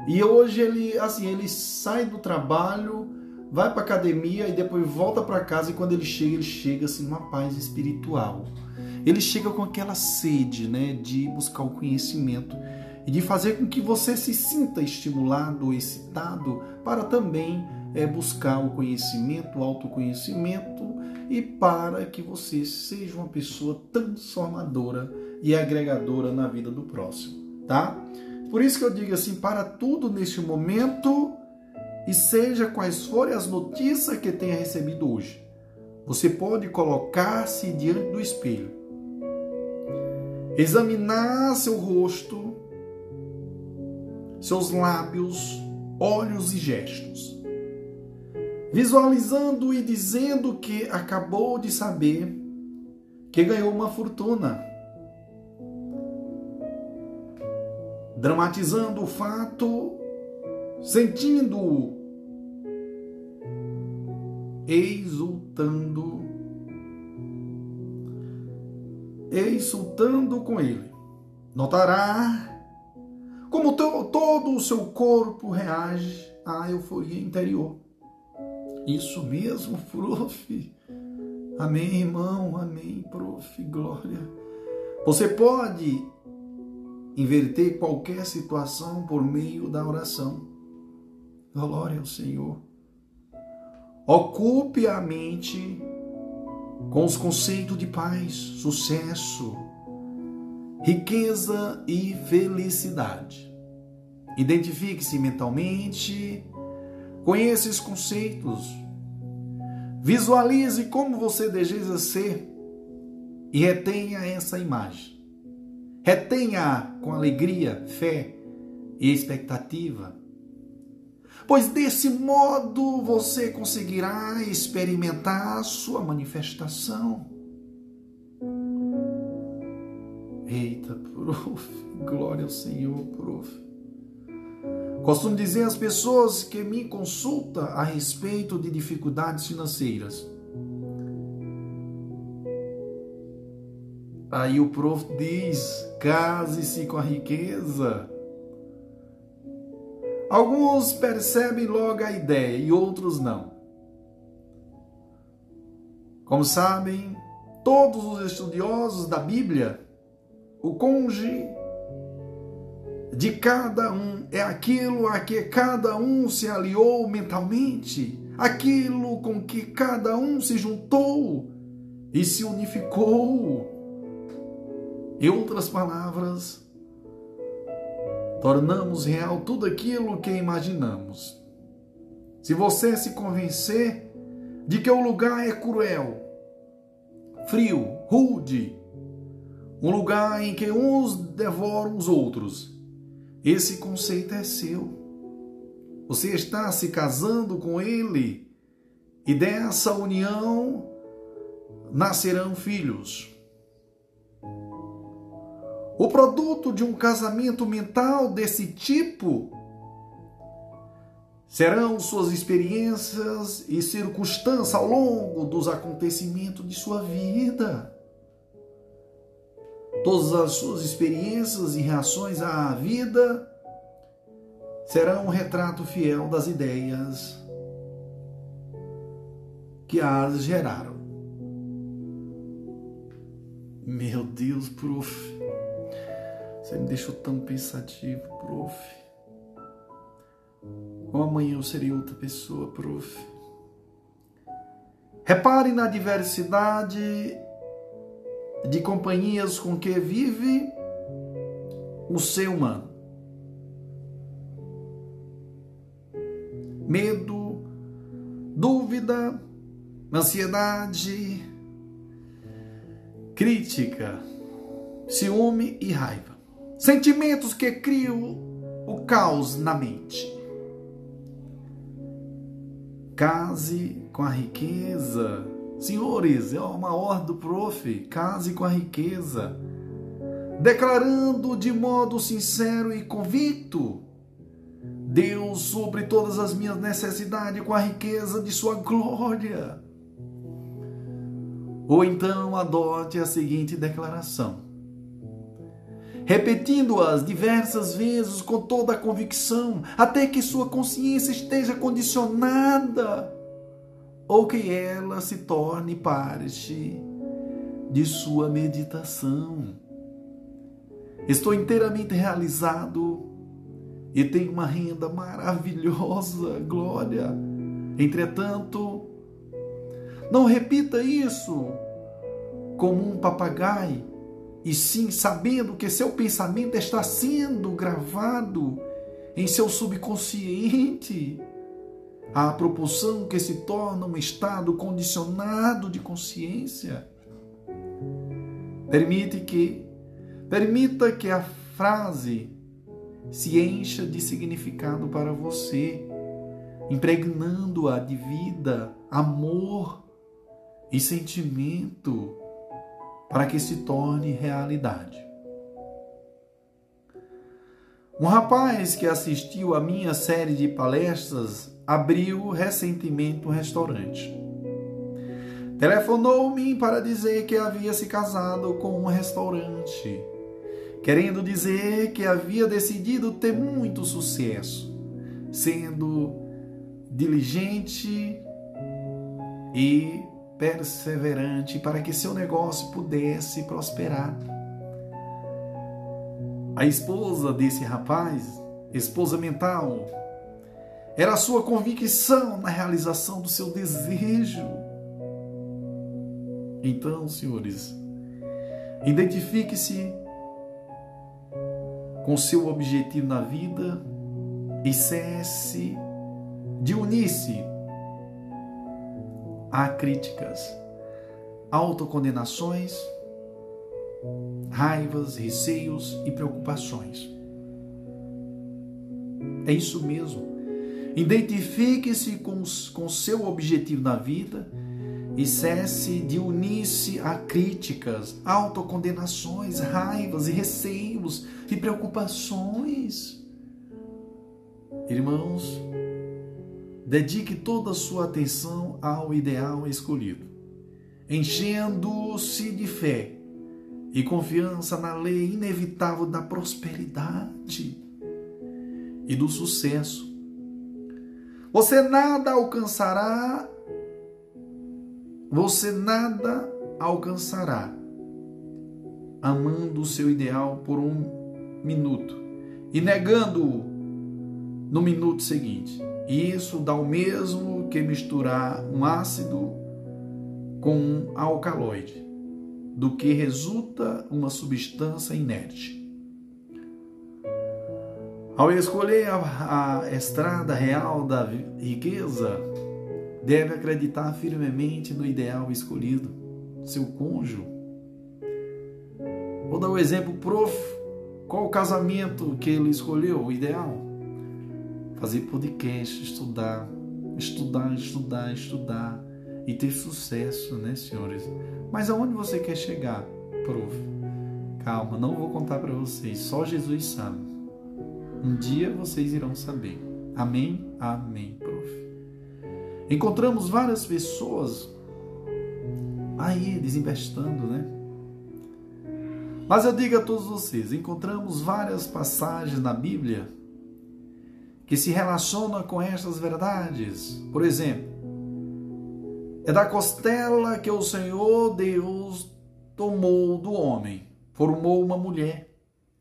E hoje ele sai do trabalho, vai para a academia e depois volta para casa. E quando ele chega assim numa paz espiritual. Ele chega com aquela sede, né, de buscar o conhecimento e de fazer com que você se sinta estimulado, excitado, para também buscar o conhecimento, o autoconhecimento, e para que você seja uma pessoa transformadora e agregadora na vida do próximo, tá? Por isso que eu digo assim, para tudo neste momento, e seja quais forem as notícias que tenha recebido hoje, você pode colocar-se diante do espelho, examinar seu rosto, seus lábios, olhos e gestos, visualizando e dizendo que acabou de saber que ganhou uma fortuna, dramatizando o fato, sentindo-o, exultando com ele. Notará como todo o seu corpo reage à euforia interior. Isso mesmo, prof. Amém, irmão. Amém, prof. Glória. Você pode inverter qualquer situação por meio da oração. Glória ao Senhor. Ocupe a mente com os conceitos de paz, sucesso, riqueza e felicidade. Identifique-se mentalmente. Conheça esses conceitos, visualize como você deseja ser e retenha essa imagem. Retenha-a com alegria, fé e expectativa, pois desse modo você conseguirá experimentar a sua manifestação. Eita, prof, glória ao Senhor, prof. Costumo dizer às pessoas que me consultam a respeito de dificuldades financeiras. Aí o prof diz, case-se com a riqueza. Alguns percebem logo a ideia e outros não. Como sabem, todos os estudiosos da Bíblia, O cônjuge de cada um é aquilo a que cada um se aliou mentalmente, aquilo com que cada um se juntou e se unificou. Em outras palavras, tornamos real tudo aquilo que imaginamos. Se você se convencer de que o lugar é cruel, frio, rude, um lugar em que uns devoram os outros, esse conceito é seu. Você está se casando com ele e dessa união nascerão filhos. O produto de um casamento mental desse tipo serão suas experiências e circunstâncias ao longo dos acontecimentos de sua vida. Todas as suas experiências e reações à vida serão um retrato fiel das ideias que as geraram. Meu Deus, prof. Você me deixou tão pensativo, prof. Ou amanhã eu serei outra pessoa, prof. Repare na diversidade de companhias com que vive o ser humano. Medo, dúvida, ansiedade, crítica, ciúme e raiva. Sentimentos que criam o caos na mente. Case com a riqueza. Senhores, é uma ordem do prof. Case com a riqueza. Declarando de modo sincero e convicto: Deus supre todas as minhas necessidades com a riqueza de sua glória. Ou então adote a seguinte declaração, repetindo-as diversas vezes com toda a convicção, até que sua consciência esteja condicionada ou que ela se torne parte de sua meditação. Estou inteiramente realizado e tenho uma renda maravilhosa, glória. Entretanto, não repita isso como um papagaio, e sim sabendo que seu pensamento está sendo gravado em seu subconsciente, à proporção que se torna um estado condicionado de consciência. Permita que a frase se encha de significado para você, impregnando-a de vida, amor e sentimento, para que se torne realidade. Um rapaz que assistiu à minha série de palestras abriu recentemente um restaurante. Telefonou-me para dizer que havia se casado com um restaurante, querendo dizer que havia decidido ter muito sucesso, sendo diligente e perseverante para que seu negócio pudesse prosperar. A esposa desse rapaz, esposa mental, era sua convicção na realização do seu desejo. Então, senhores, identifique-se com seu objetivo na vida e cesse de unir-se há críticas, autocondenações, raivas, receios e preocupações. É isso mesmo. Identifique-se com seu objetivo na vida e cesse de unir-se a críticas, autocondenações, raivas e receios e preocupações. Irmãos, dedique toda a sua atenção ao ideal escolhido, enchendo-se de fé e confiança na lei inevitável da prosperidade e do sucesso. Você nada alcançará amando o seu ideal por um minuto e negando-o no minuto seguinte. E isso dá o mesmo que misturar um ácido com um alcaloide, do que resulta uma substância inerte. Ao escolher a estrada real da riqueza, deve acreditar firmemente no ideal escolhido, seu cônjuge. Vou dar um exemplo, prof. Qual o casamento que ele escolheu, o ideal? Fazer podcast, estudar e ter sucesso, né, senhores? Mas aonde você quer chegar, prof? Calma, não vou contar para vocês, só Jesus sabe. Um dia vocês irão saber. Amém? Amém, prof. Encontramos várias pessoas aí desinvestando, né? Mas eu digo a todos vocês, encontramos várias passagens na Bíblia que se relacionam com estas verdades. Por exemplo, é da costela que o Senhor Deus tomou do homem, formou uma mulher.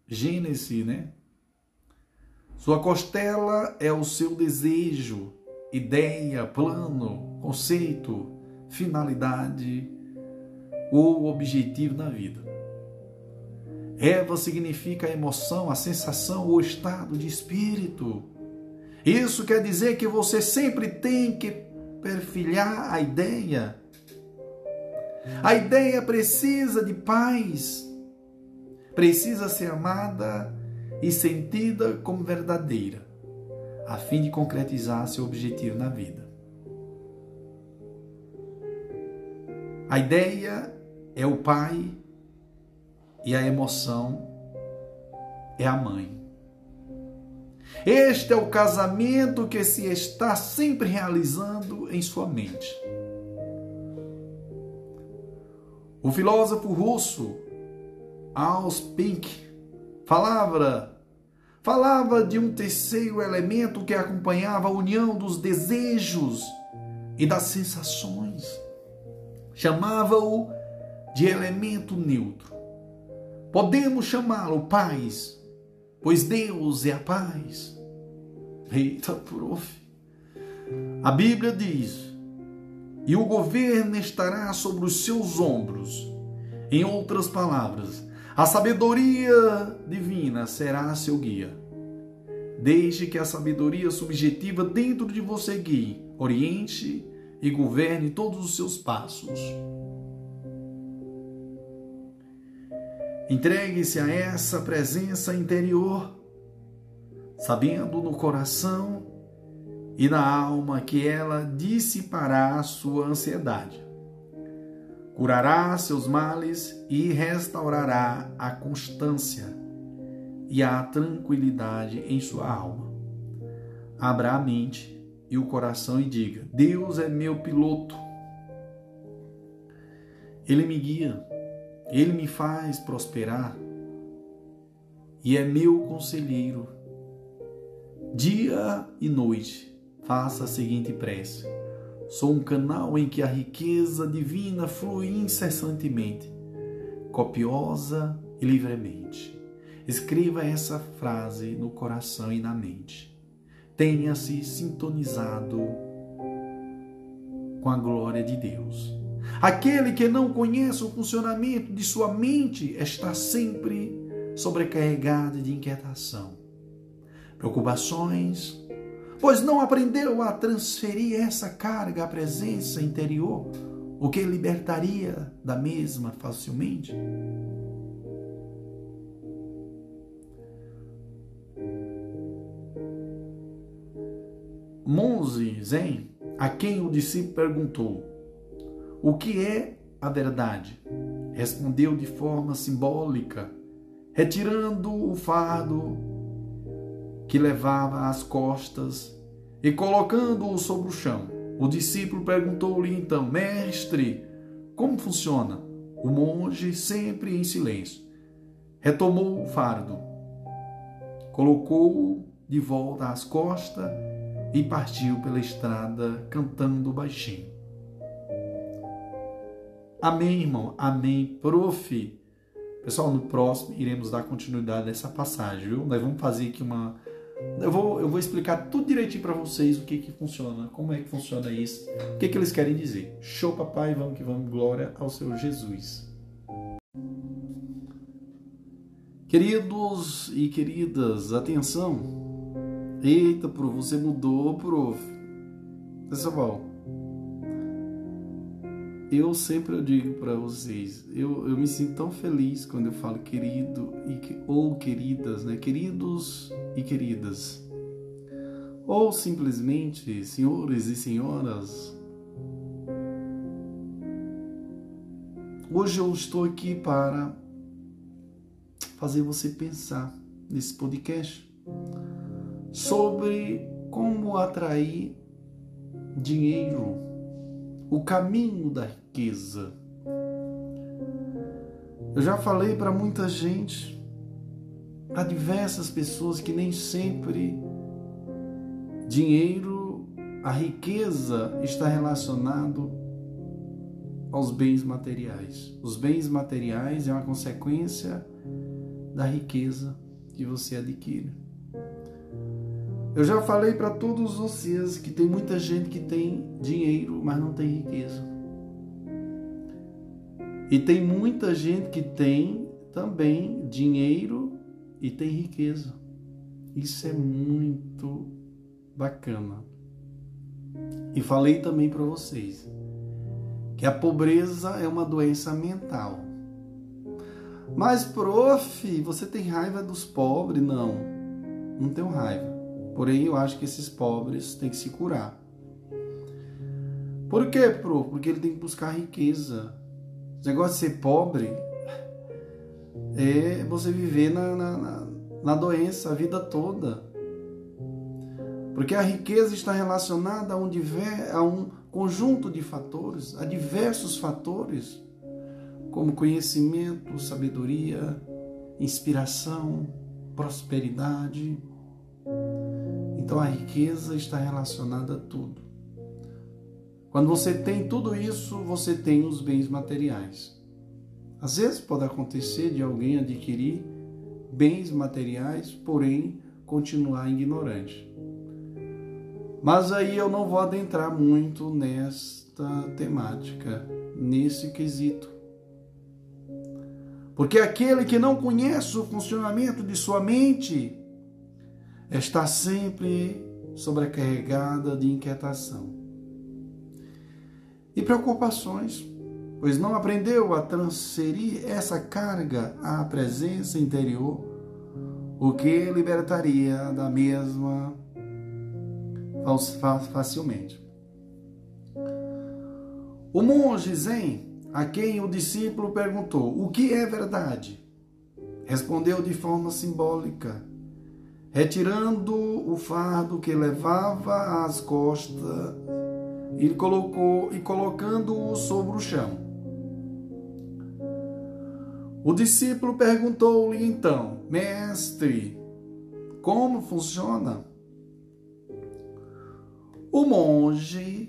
Gênesis, né? Sua costela é o seu desejo, ideia, plano, conceito, finalidade ou objetivo na vida. Eva significa a emoção, a sensação ou estado de espírito. Isso quer dizer que você sempre tem que perfilhar a ideia. A ideia precisa de paz, precisa ser amada e sentida como verdadeira, a fim de concretizar seu objetivo na vida. A ideia é o pai e a emoção é a mãe. Este é o casamento que se está sempre realizando em sua mente. O filósofo russo Auspik falava de um terceiro elemento que acompanhava a união dos desejos e das sensações. Chamava-o de elemento neutro. Podemos chamá-lo paz, pois Deus é a paz. Eita, prof. A Bíblia diz: e o governo estará sobre os seus ombros. Em outras palavras, a sabedoria divina será seu guia. Desde que a sabedoria subjetiva dentro de você guie, oriente e governe todos os seus passos. Entregue-se a essa presença interior, sabendo no coração e na alma que ela dissipará sua ansiedade, curará seus males e restaurará a constância e a tranquilidade em sua alma. Abra a mente e o coração e diga: Deus é meu piloto. Ele me guia, Ele me faz prosperar e é meu conselheiro. Dia e noite, faça a seguinte prece: sou um canal em que a riqueza divina flui incessantemente, copiosa e livremente. Escreva essa frase no coração e na mente. Tenha-se sintonizado com a glória de Deus. Aquele que não conhece o funcionamento de sua mente está sempre sobrecarregado de inquietação, preocupações, pois não aprendeu a transferir essa carga à presença interior, o que libertaria da mesma facilmente. Monzi Zen, a quem o discípulo perguntou: o que é a verdade? Respondeu de forma simbólica, retirando o fardo que levava às costas e colocando-o sobre o chão. O discípulo perguntou-lhe então: mestre, como funciona? O monge, sempre em silêncio, retomou o fardo, colocou-o de volta às costas e partiu pela estrada cantando baixinho. Amém, irmão. Amém, prof. Pessoal, no próximo iremos dar continuidade nessa passagem, viu? Nós vamos fazer aqui uma... Eu vou explicar tudo direitinho para vocês o que que funciona, como é que funciona isso, o que que eles querem dizer. Show, papai, vamos que vamos, glória ao Senhor Jesus. Queridos e queridas, atenção. Eita, prof, você mudou, prof. Pessoal, eu sempre digo para vocês, eu me sinto tão feliz quando eu falo querido e, ou queridas, né? Queridos e queridas. Ou simplesmente senhores e senhoras. Hoje eu estou aqui para fazer você pensar nesse podcast sobre como atrair dinheiro, o caminho da riqueza. Eu já falei para muita gente, há diversas pessoas que nem sempre dinheiro, a riqueza está relacionado aos bens materiais. Os bens materiais é uma consequência da riqueza que você adquire. Eu já falei para todos vocês que tem muita gente que tem dinheiro, mas não tem riqueza. E tem muita gente que tem também dinheiro e tem riqueza. Isso é muito bacana. E falei também para vocês que a pobreza é uma doença mental. Mas, prof, você tem raiva dos pobres? Não, não tenho raiva. Porém, eu acho que esses pobres têm que se curar. Por quê, prof? Porque ele tem que buscar riqueza. O negócio de ser pobre é você viver na doença a vida toda. Porque a riqueza está relacionada a um conjunto de fatores, a diversos fatores, como conhecimento, sabedoria, inspiração, prosperidade. Então a riqueza está relacionada a tudo. Quando você tem tudo isso, você tem os bens materiais. Às vezes pode acontecer de alguém adquirir bens materiais, porém continuar ignorante. Mas aí eu não vou adentrar muito nesta temática, nesse quesito. Porque aquele que não conhece o funcionamento de sua mente está sempre sobrecarregada de inquietação e preocupações, pois não aprendeu a transferir essa carga à presença interior, o que libertaria da mesma facilmente. O monge Zen, a quem o discípulo perguntou: o que é verdade? Respondeu de forma simbólica, retirando o fardo que levava às costas, ele colocou e colocando-o sobre o chão. O discípulo perguntou-lhe então: mestre, como funciona? O monge,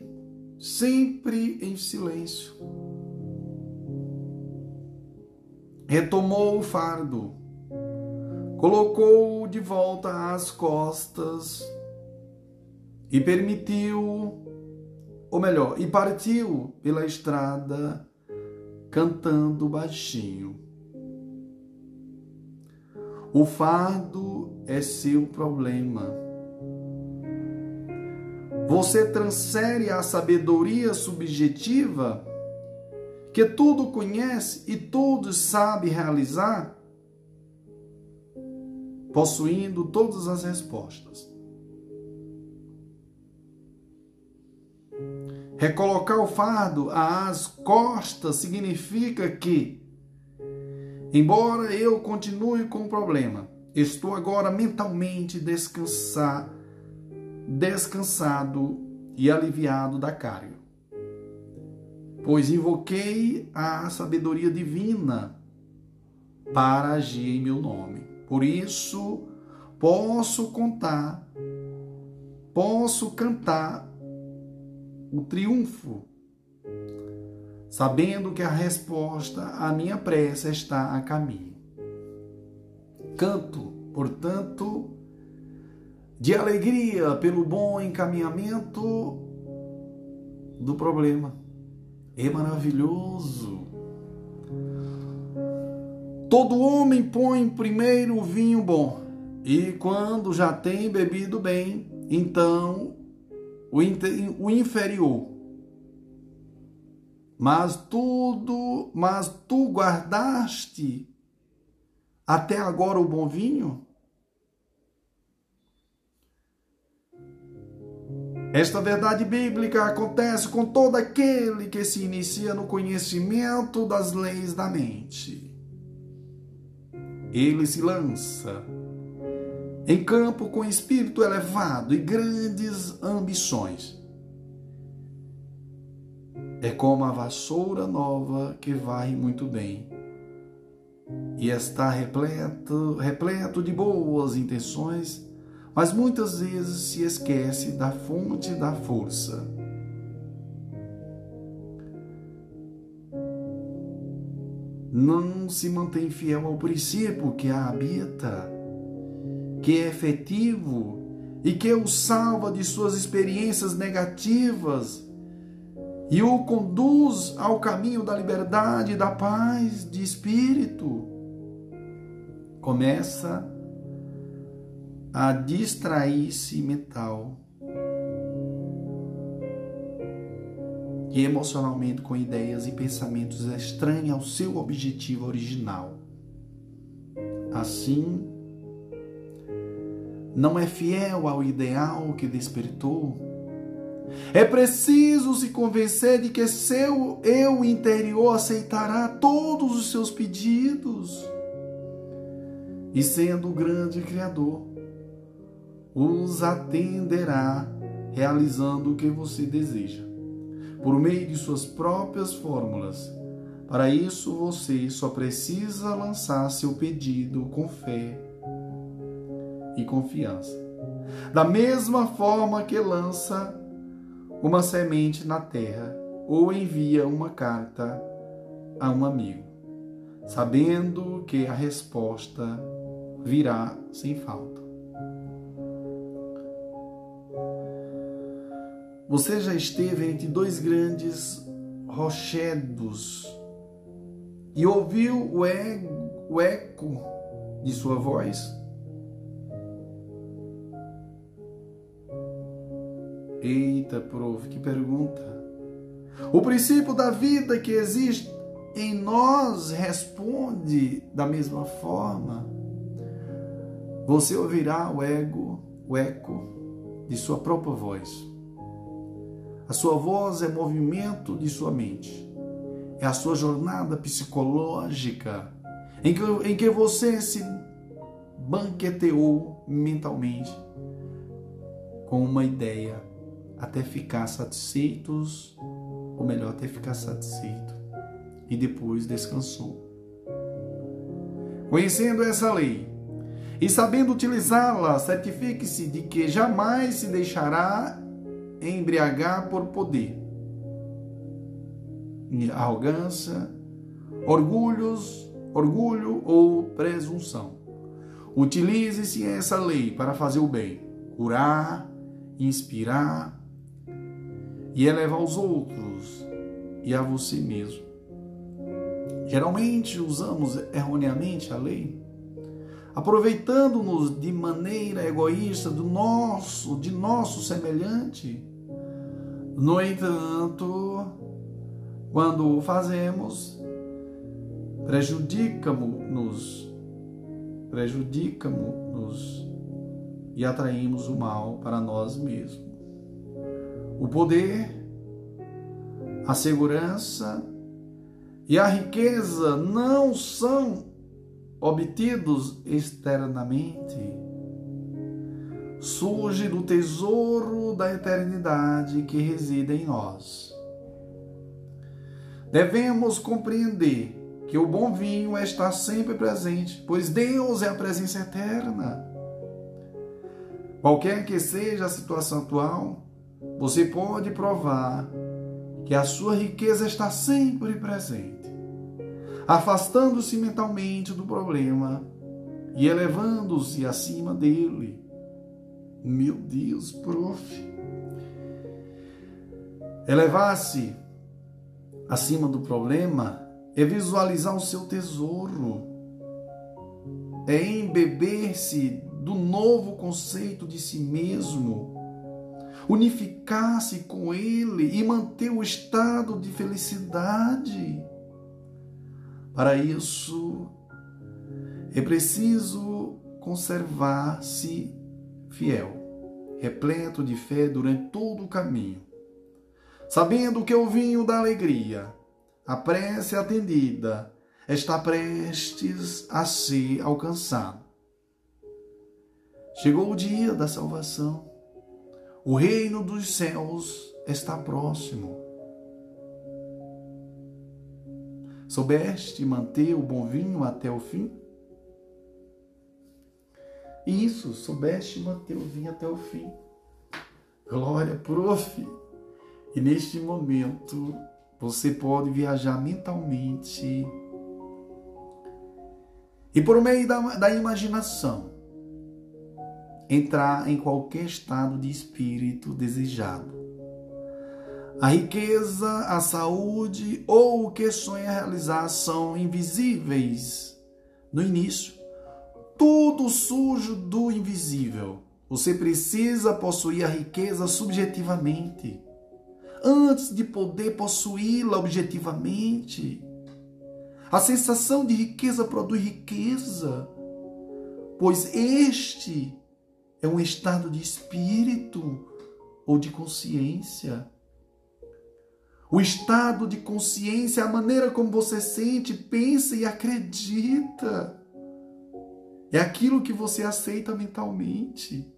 sempre em silêncio, retomou o fardo, colocou-o de volta às costas e partiu pela estrada cantando baixinho. O fardo é seu problema. Você transfere a sabedoria subjetiva que tudo conhece e tudo sabe realizar, possuindo todas as respostas. Recolocar o fardo às costas significa que, embora eu continue com o problema, estou agora mentalmente descansado e aliviado da carga, pois invoquei a sabedoria divina para agir em meu nome. Por isso, posso cantar o triunfo, sabendo que a resposta à minha prece está a caminho. Canto, portanto, de alegria pelo bom encaminhamento do problema. É maravilhoso. Todo homem põe primeiro o vinho bom, e quando já tem bebido bem, então o inferior. Mas tu guardaste até agora o bom vinho? Esta verdade bíblica acontece com todo aquele que se inicia no conhecimento das leis da mente. Ele se lança em campo com espírito elevado e grandes ambições. É como a vassoura nova que varre muito bem e está repleto de boas intenções, mas muitas vezes se esquece da fonte da força. Não se mantém fiel ao princípio que a habita, que é efetivo e que o salva de suas experiências negativas e o conduz ao caminho da liberdade e da paz de espírito. Começa a distrair-se mental e emocionalmente com ideias e pensamentos estranhos ao seu objetivo original. Assim, não é fiel ao ideal que despertou. É preciso se convencer de que seu eu interior aceitará todos os seus pedidos. E sendo o grande Criador, os atenderá, realizando o que você deseja, por meio de suas próprias fórmulas. Para isso, você só precisa lançar seu pedido com fé e confiança. Da mesma forma que lança uma semente na terra ou envia uma carta a um amigo, sabendo que a resposta virá sem falta. Você já esteve entre dois grandes rochedos e ouviu o eco de sua voz? Eita, prof, que pergunta! O princípio da vida que existe em nós responde da mesma forma. Você ouvirá o eco de sua própria voz. A sua voz é movimento de sua mente. É a sua jornada psicológica em que você se banqueteou mentalmente com uma ideia, até ficar satisfeitos, ou melhor, até ficar satisfeito, e depois descansou. Conhecendo essa lei e sabendo utilizá-la, certifique-se de que jamais se deixará embriagar por poder, arrogância, orgulho ou presunção. Utilize-se essa lei para fazer o bem, curar, inspirar e elevar os outros e a você mesmo. Geralmente usamos erroneamente a lei, aproveitando-nos de maneira egoísta de nosso semelhante. No entanto, quando o fazemos, prejudicamos-nos e atraímos o mal para nós mesmos. O poder, a segurança e a riqueza não são obtidos externamente. Surge do tesouro da eternidade que reside em nós. Devemos compreender que o bom vinho está sempre presente, pois Deus é a presença eterna. Qualquer que seja a situação atual, você pode provar que a sua riqueza está sempre presente, afastando-se mentalmente do problema e elevando-se acima dele. Meu Deus, prof. Elevar-se acima do problema é visualizar o seu tesouro, é embeber-se do novo conceito de si mesmo, unificar-se com ele e manter o estado de felicidade. Para isso, é preciso conservar-se fiel, repleto de fé durante todo o caminho, sabendo que o vinho da alegria, a prece atendida, está prestes a ser alcançado. Chegou o dia da salvação. O reino dos céus está próximo. Soubeste manter o bom vinho até o fim? Isso, soubeste manter o vinho até o fim. Glória, prof. E neste momento, você pode viajar mentalmente e, por meio da imaginação, entrar em qualquer estado de espírito desejado. A riqueza, a saúde ou o que sonha realizar são invisíveis no início. Tudo surge do invisível. Você precisa possuir a riqueza subjetivamente antes de poder possuí-la objetivamente. A sensação de riqueza produz riqueza, pois este é um estado de espírito ou de consciência. O estado de consciência é a maneira como você sente, pensa e acredita. É aquilo que você aceita mentalmente.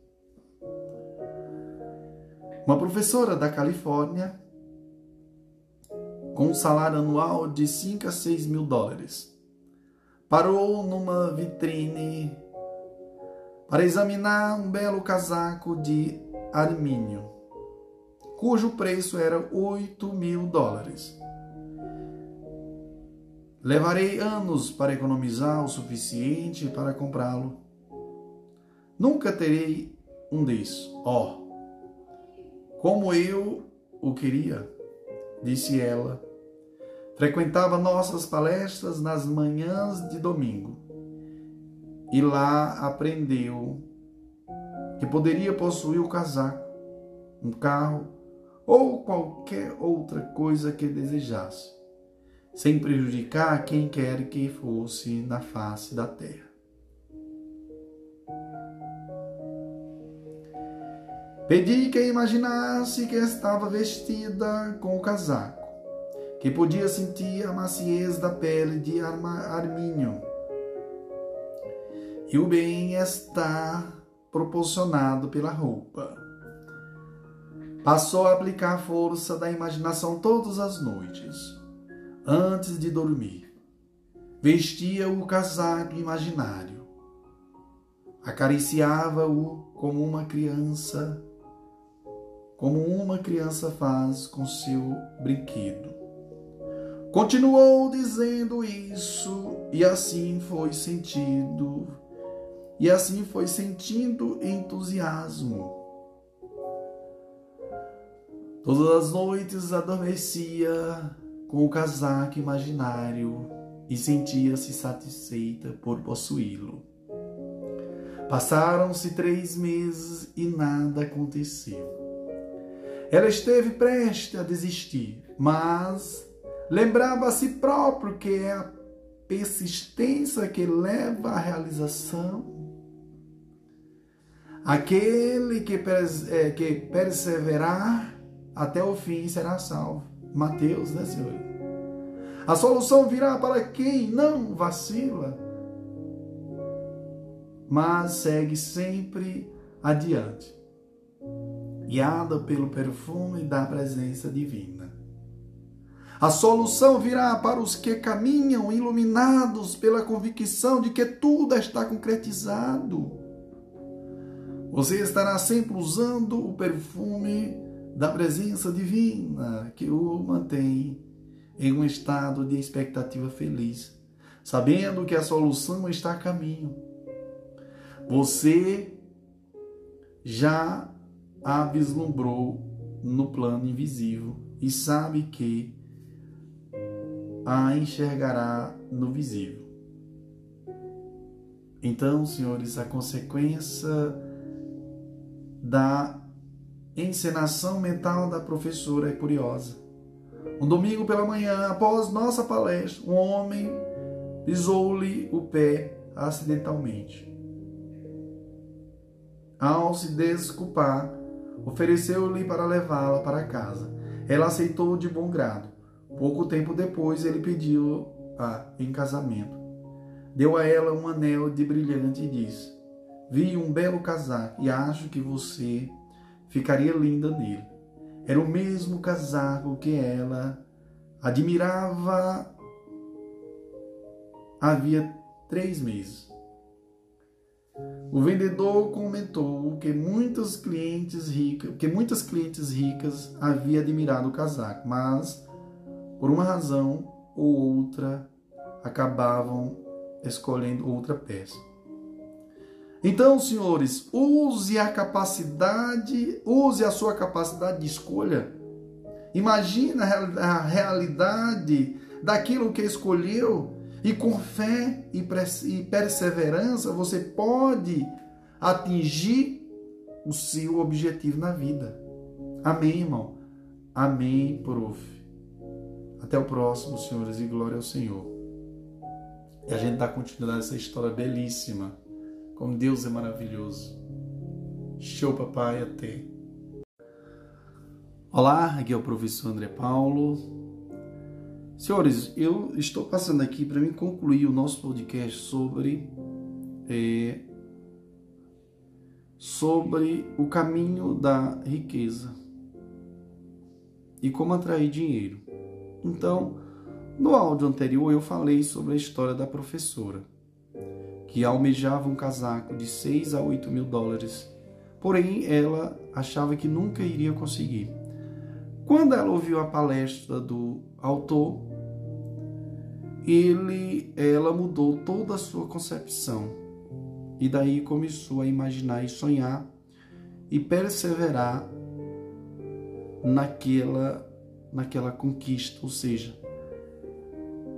Uma professora da Califórnia, com um salário anual de 5 a 6 mil dólares, parou numa vitrine para examinar um belo casaco de alumínio, cujo preço era 8 mil dólares. Levarei anos para economizar o suficiente para comprá-lo. Nunca terei um desses. Ó, como eu o queria, disse ela. Frequentava nossas palestras nas manhãs de domingo e lá aprendeu que poderia possuir o casaco, um carro ou qualquer outra coisa que desejasse, sem prejudicar quem quer que fosse na face da terra. Pedi que imaginasse que estava vestida com o casaco, que podia sentir a maciez da pele de alumínio e o bem-estar proporcionado pela roupa. Passou a aplicar a força da imaginação todas as noites, antes de dormir. Vestia o casaco imaginário, acariciava-o como uma criança faz com seu brinquedo. Continuou dizendo isso, e assim foi sentindo entusiasmo. Todas as noites adormecia com o casaco imaginário e sentia-se satisfeita por possuí-lo. Passaram-se 3 meses e nada aconteceu. Ela esteve prestes a desistir, mas lembrava a si próprio que é a persistência que leva à realização. Aquele que perseverar até o fim será salvo. Mateus, né, Senhor? A solução virá para quem não vacila, mas segue sempre adiante, guiada pelo perfume da presença divina. A solução virá para os que caminham iluminados pela convicção de que tudo está concretizado. Você estará sempre usando o perfume da presença divina que o mantém em um estado de expectativa feliz, sabendo que a solução está a caminho. Você já a vislumbrou no plano invisível e sabe que a enxergará no visível. Então, senhores, a consequência da encenação mental da professora é curiosa. Um domingo pela manhã, após nossa palestra, um homem pisou-lhe o pé acidentalmente. Ao se desculpar, ofereceu-lhe para levá-la para casa. Ela aceitou de bom grado. Pouco tempo depois, ele pediu-a em casamento. Deu a ela um anel de brilhante e disse: "Vi um belo casaco e acho que você ficaria linda nele." Era o mesmo casaco que ela admirava havia 3 meses. O vendedor comentou que muitas clientes ricas haviam admirado o casaco, mas por uma razão ou outra acabavam escolhendo outra peça. Então, senhores, use a sua capacidade de escolha. Imagine a realidade daquilo que escolheu e com fé e perseverança você pode atingir o seu objetivo na vida. Amém, irmão? Amém, prof. Até o próximo, senhores, e glória ao Senhor. E a gente dá continuidade a essa história belíssima. Como Deus é maravilhoso. Show, papai, até. Olá, aqui é o professor André Paulo. Senhores, eu estou passando aqui para me concluir o nosso podcast sobre o caminho da riqueza e como atrair dinheiro. Então, no áudio anterior eu falei sobre a história da professora que almejava um casaco de 6 a 8 mil dólares, porém ela achava que nunca iria conseguir. Quando ela ouviu a palestra do autor, ela mudou toda a sua concepção e daí começou a imaginar e sonhar e perseverar naquela conquista, ou seja,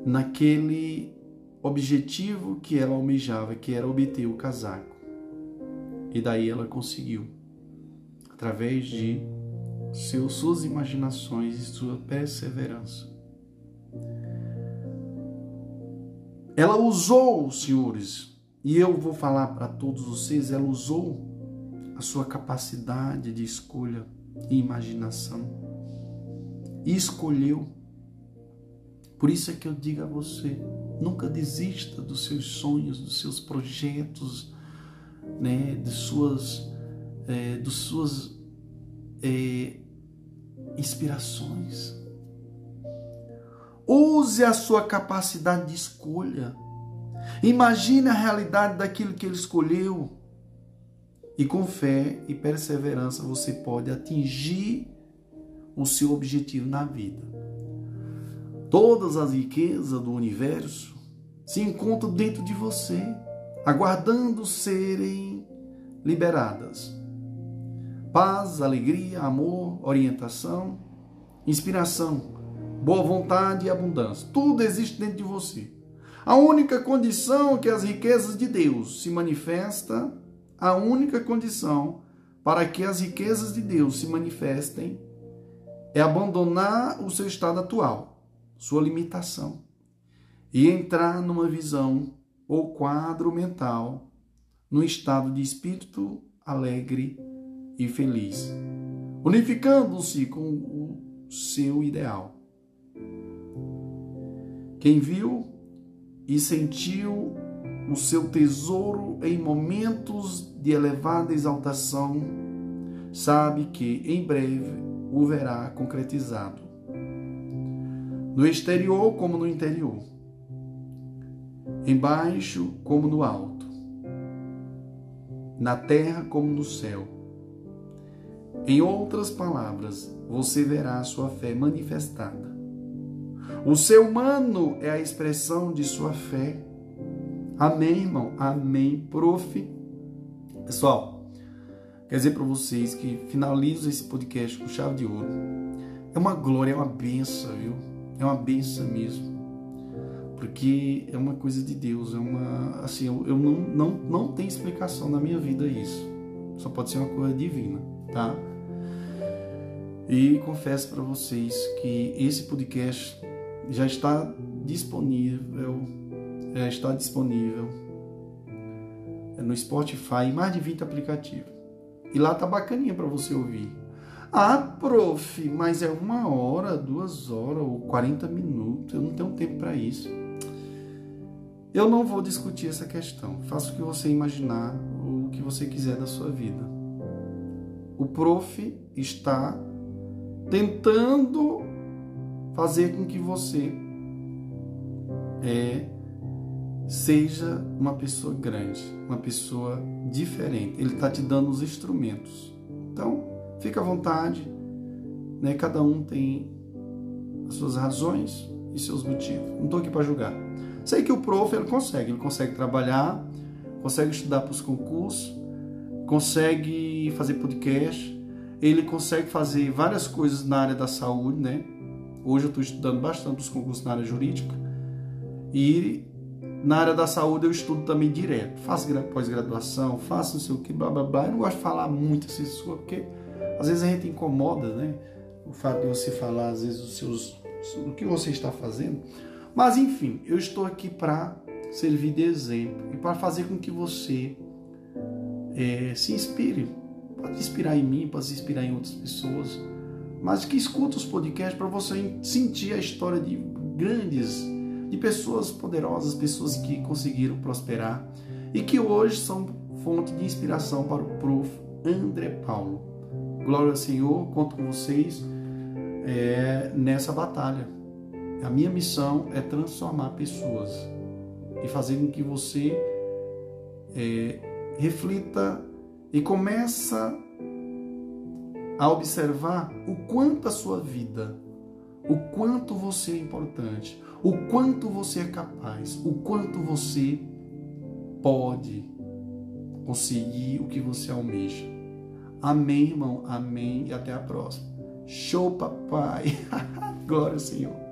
naquele objetivo que ela almejava, que era obter o casaco. E daí ela conseguiu, através de suas imaginações e sua perseverança. Ela usou, senhores, e eu vou falar para todos vocês, ela usou a sua capacidade de escolha e imaginação. E escolheu. Por isso é que eu digo a você, nunca desista dos seus sonhos, dos seus projetos, né, das suas inspirações. Use a sua capacidade de escolha. Imagine a realidade daquilo que ele escolheu. E com fé e perseverança você pode atingir o seu objetivo na vida. Todas as riquezas do universo se encontram dentro de você, aguardando serem liberadas. Paz, alegria, amor, orientação, inspiração, boa vontade e abundância. Tudo existe dentro de você. A única condição que as riquezas de Deus se manifestam, a única condição para que as riquezas de Deus se manifestem é abandonar o seu estado atual, sua limitação, e entrar numa visão ou quadro mental, num estado de espírito alegre e feliz, unificando-se com o seu ideal. Quem viu e sentiu o seu tesouro em momentos de elevada exaltação, sabe que em breve o verá concretizado. No exterior como no interior, embaixo como no alto, na terra como no céu. Em outras palavras, você verá a sua fé manifestada. O ser humano é a expressão de sua fé. Amém, irmão? Amém, prof. Pessoal, quero dizer para vocês que finalizo esse podcast com chave de ouro. É uma glória, é uma benção, viu? É uma benção mesmo. Porque é uma coisa de Deus, é uma... Assim, eu não tenho explicação na minha vida isso. Só pode ser uma coisa divina, tá? E confesso para vocês que esse podcast já está disponível, no Spotify, em mais de 20 aplicativos. E lá tá bacaninha para você ouvir. Ah, prof, mas é 1 hora, 2 horas ou 40 minutos, eu não tenho tempo para isso. Eu não vou discutir essa questão. Faça o que você imaginar, o que você quiser da sua vida. O prof está tentando fazer com que você seja uma pessoa grande, uma pessoa diferente. Ele está te dando os instrumentos. Então, fica à vontade, né? Cada um tem as suas razões e seus motivos. Não estou aqui para julgar. Sei que o prof, ele consegue trabalhar, consegue estudar para os concursos, consegue fazer podcast, ele consegue fazer várias coisas na área da saúde, né? Hoje eu estou estudando bastante os concursos na área jurídica e na área da saúde eu estudo também direto. Faço pós-graduação, faço não sei o que, blá, blá, blá. Eu não gosto de falar muito assim, porque às vezes a gente incomoda, né? O fato de você falar, às vezes, o que você está fazendo. Mas, enfim, eu estou aqui para servir de exemplo e para fazer com que você se inspire. Pode inspirar em mim, pode se inspirar em outras pessoas, mas que escuta os podcasts para você sentir a história de grandes, de pessoas poderosas, pessoas que conseguiram prosperar e que hoje são fonte de inspiração para o prof. André Paulo. Glória ao Senhor, conto com vocês nessa batalha. A minha missão é transformar pessoas e fazer com que você reflita e começa a observar o quanto a sua vida, o quanto você é importante, o quanto você é capaz, o quanto você pode conseguir o que você almeja. Amém, irmão? Amém. E até a próxima. Show, papai. Glória ao Senhor.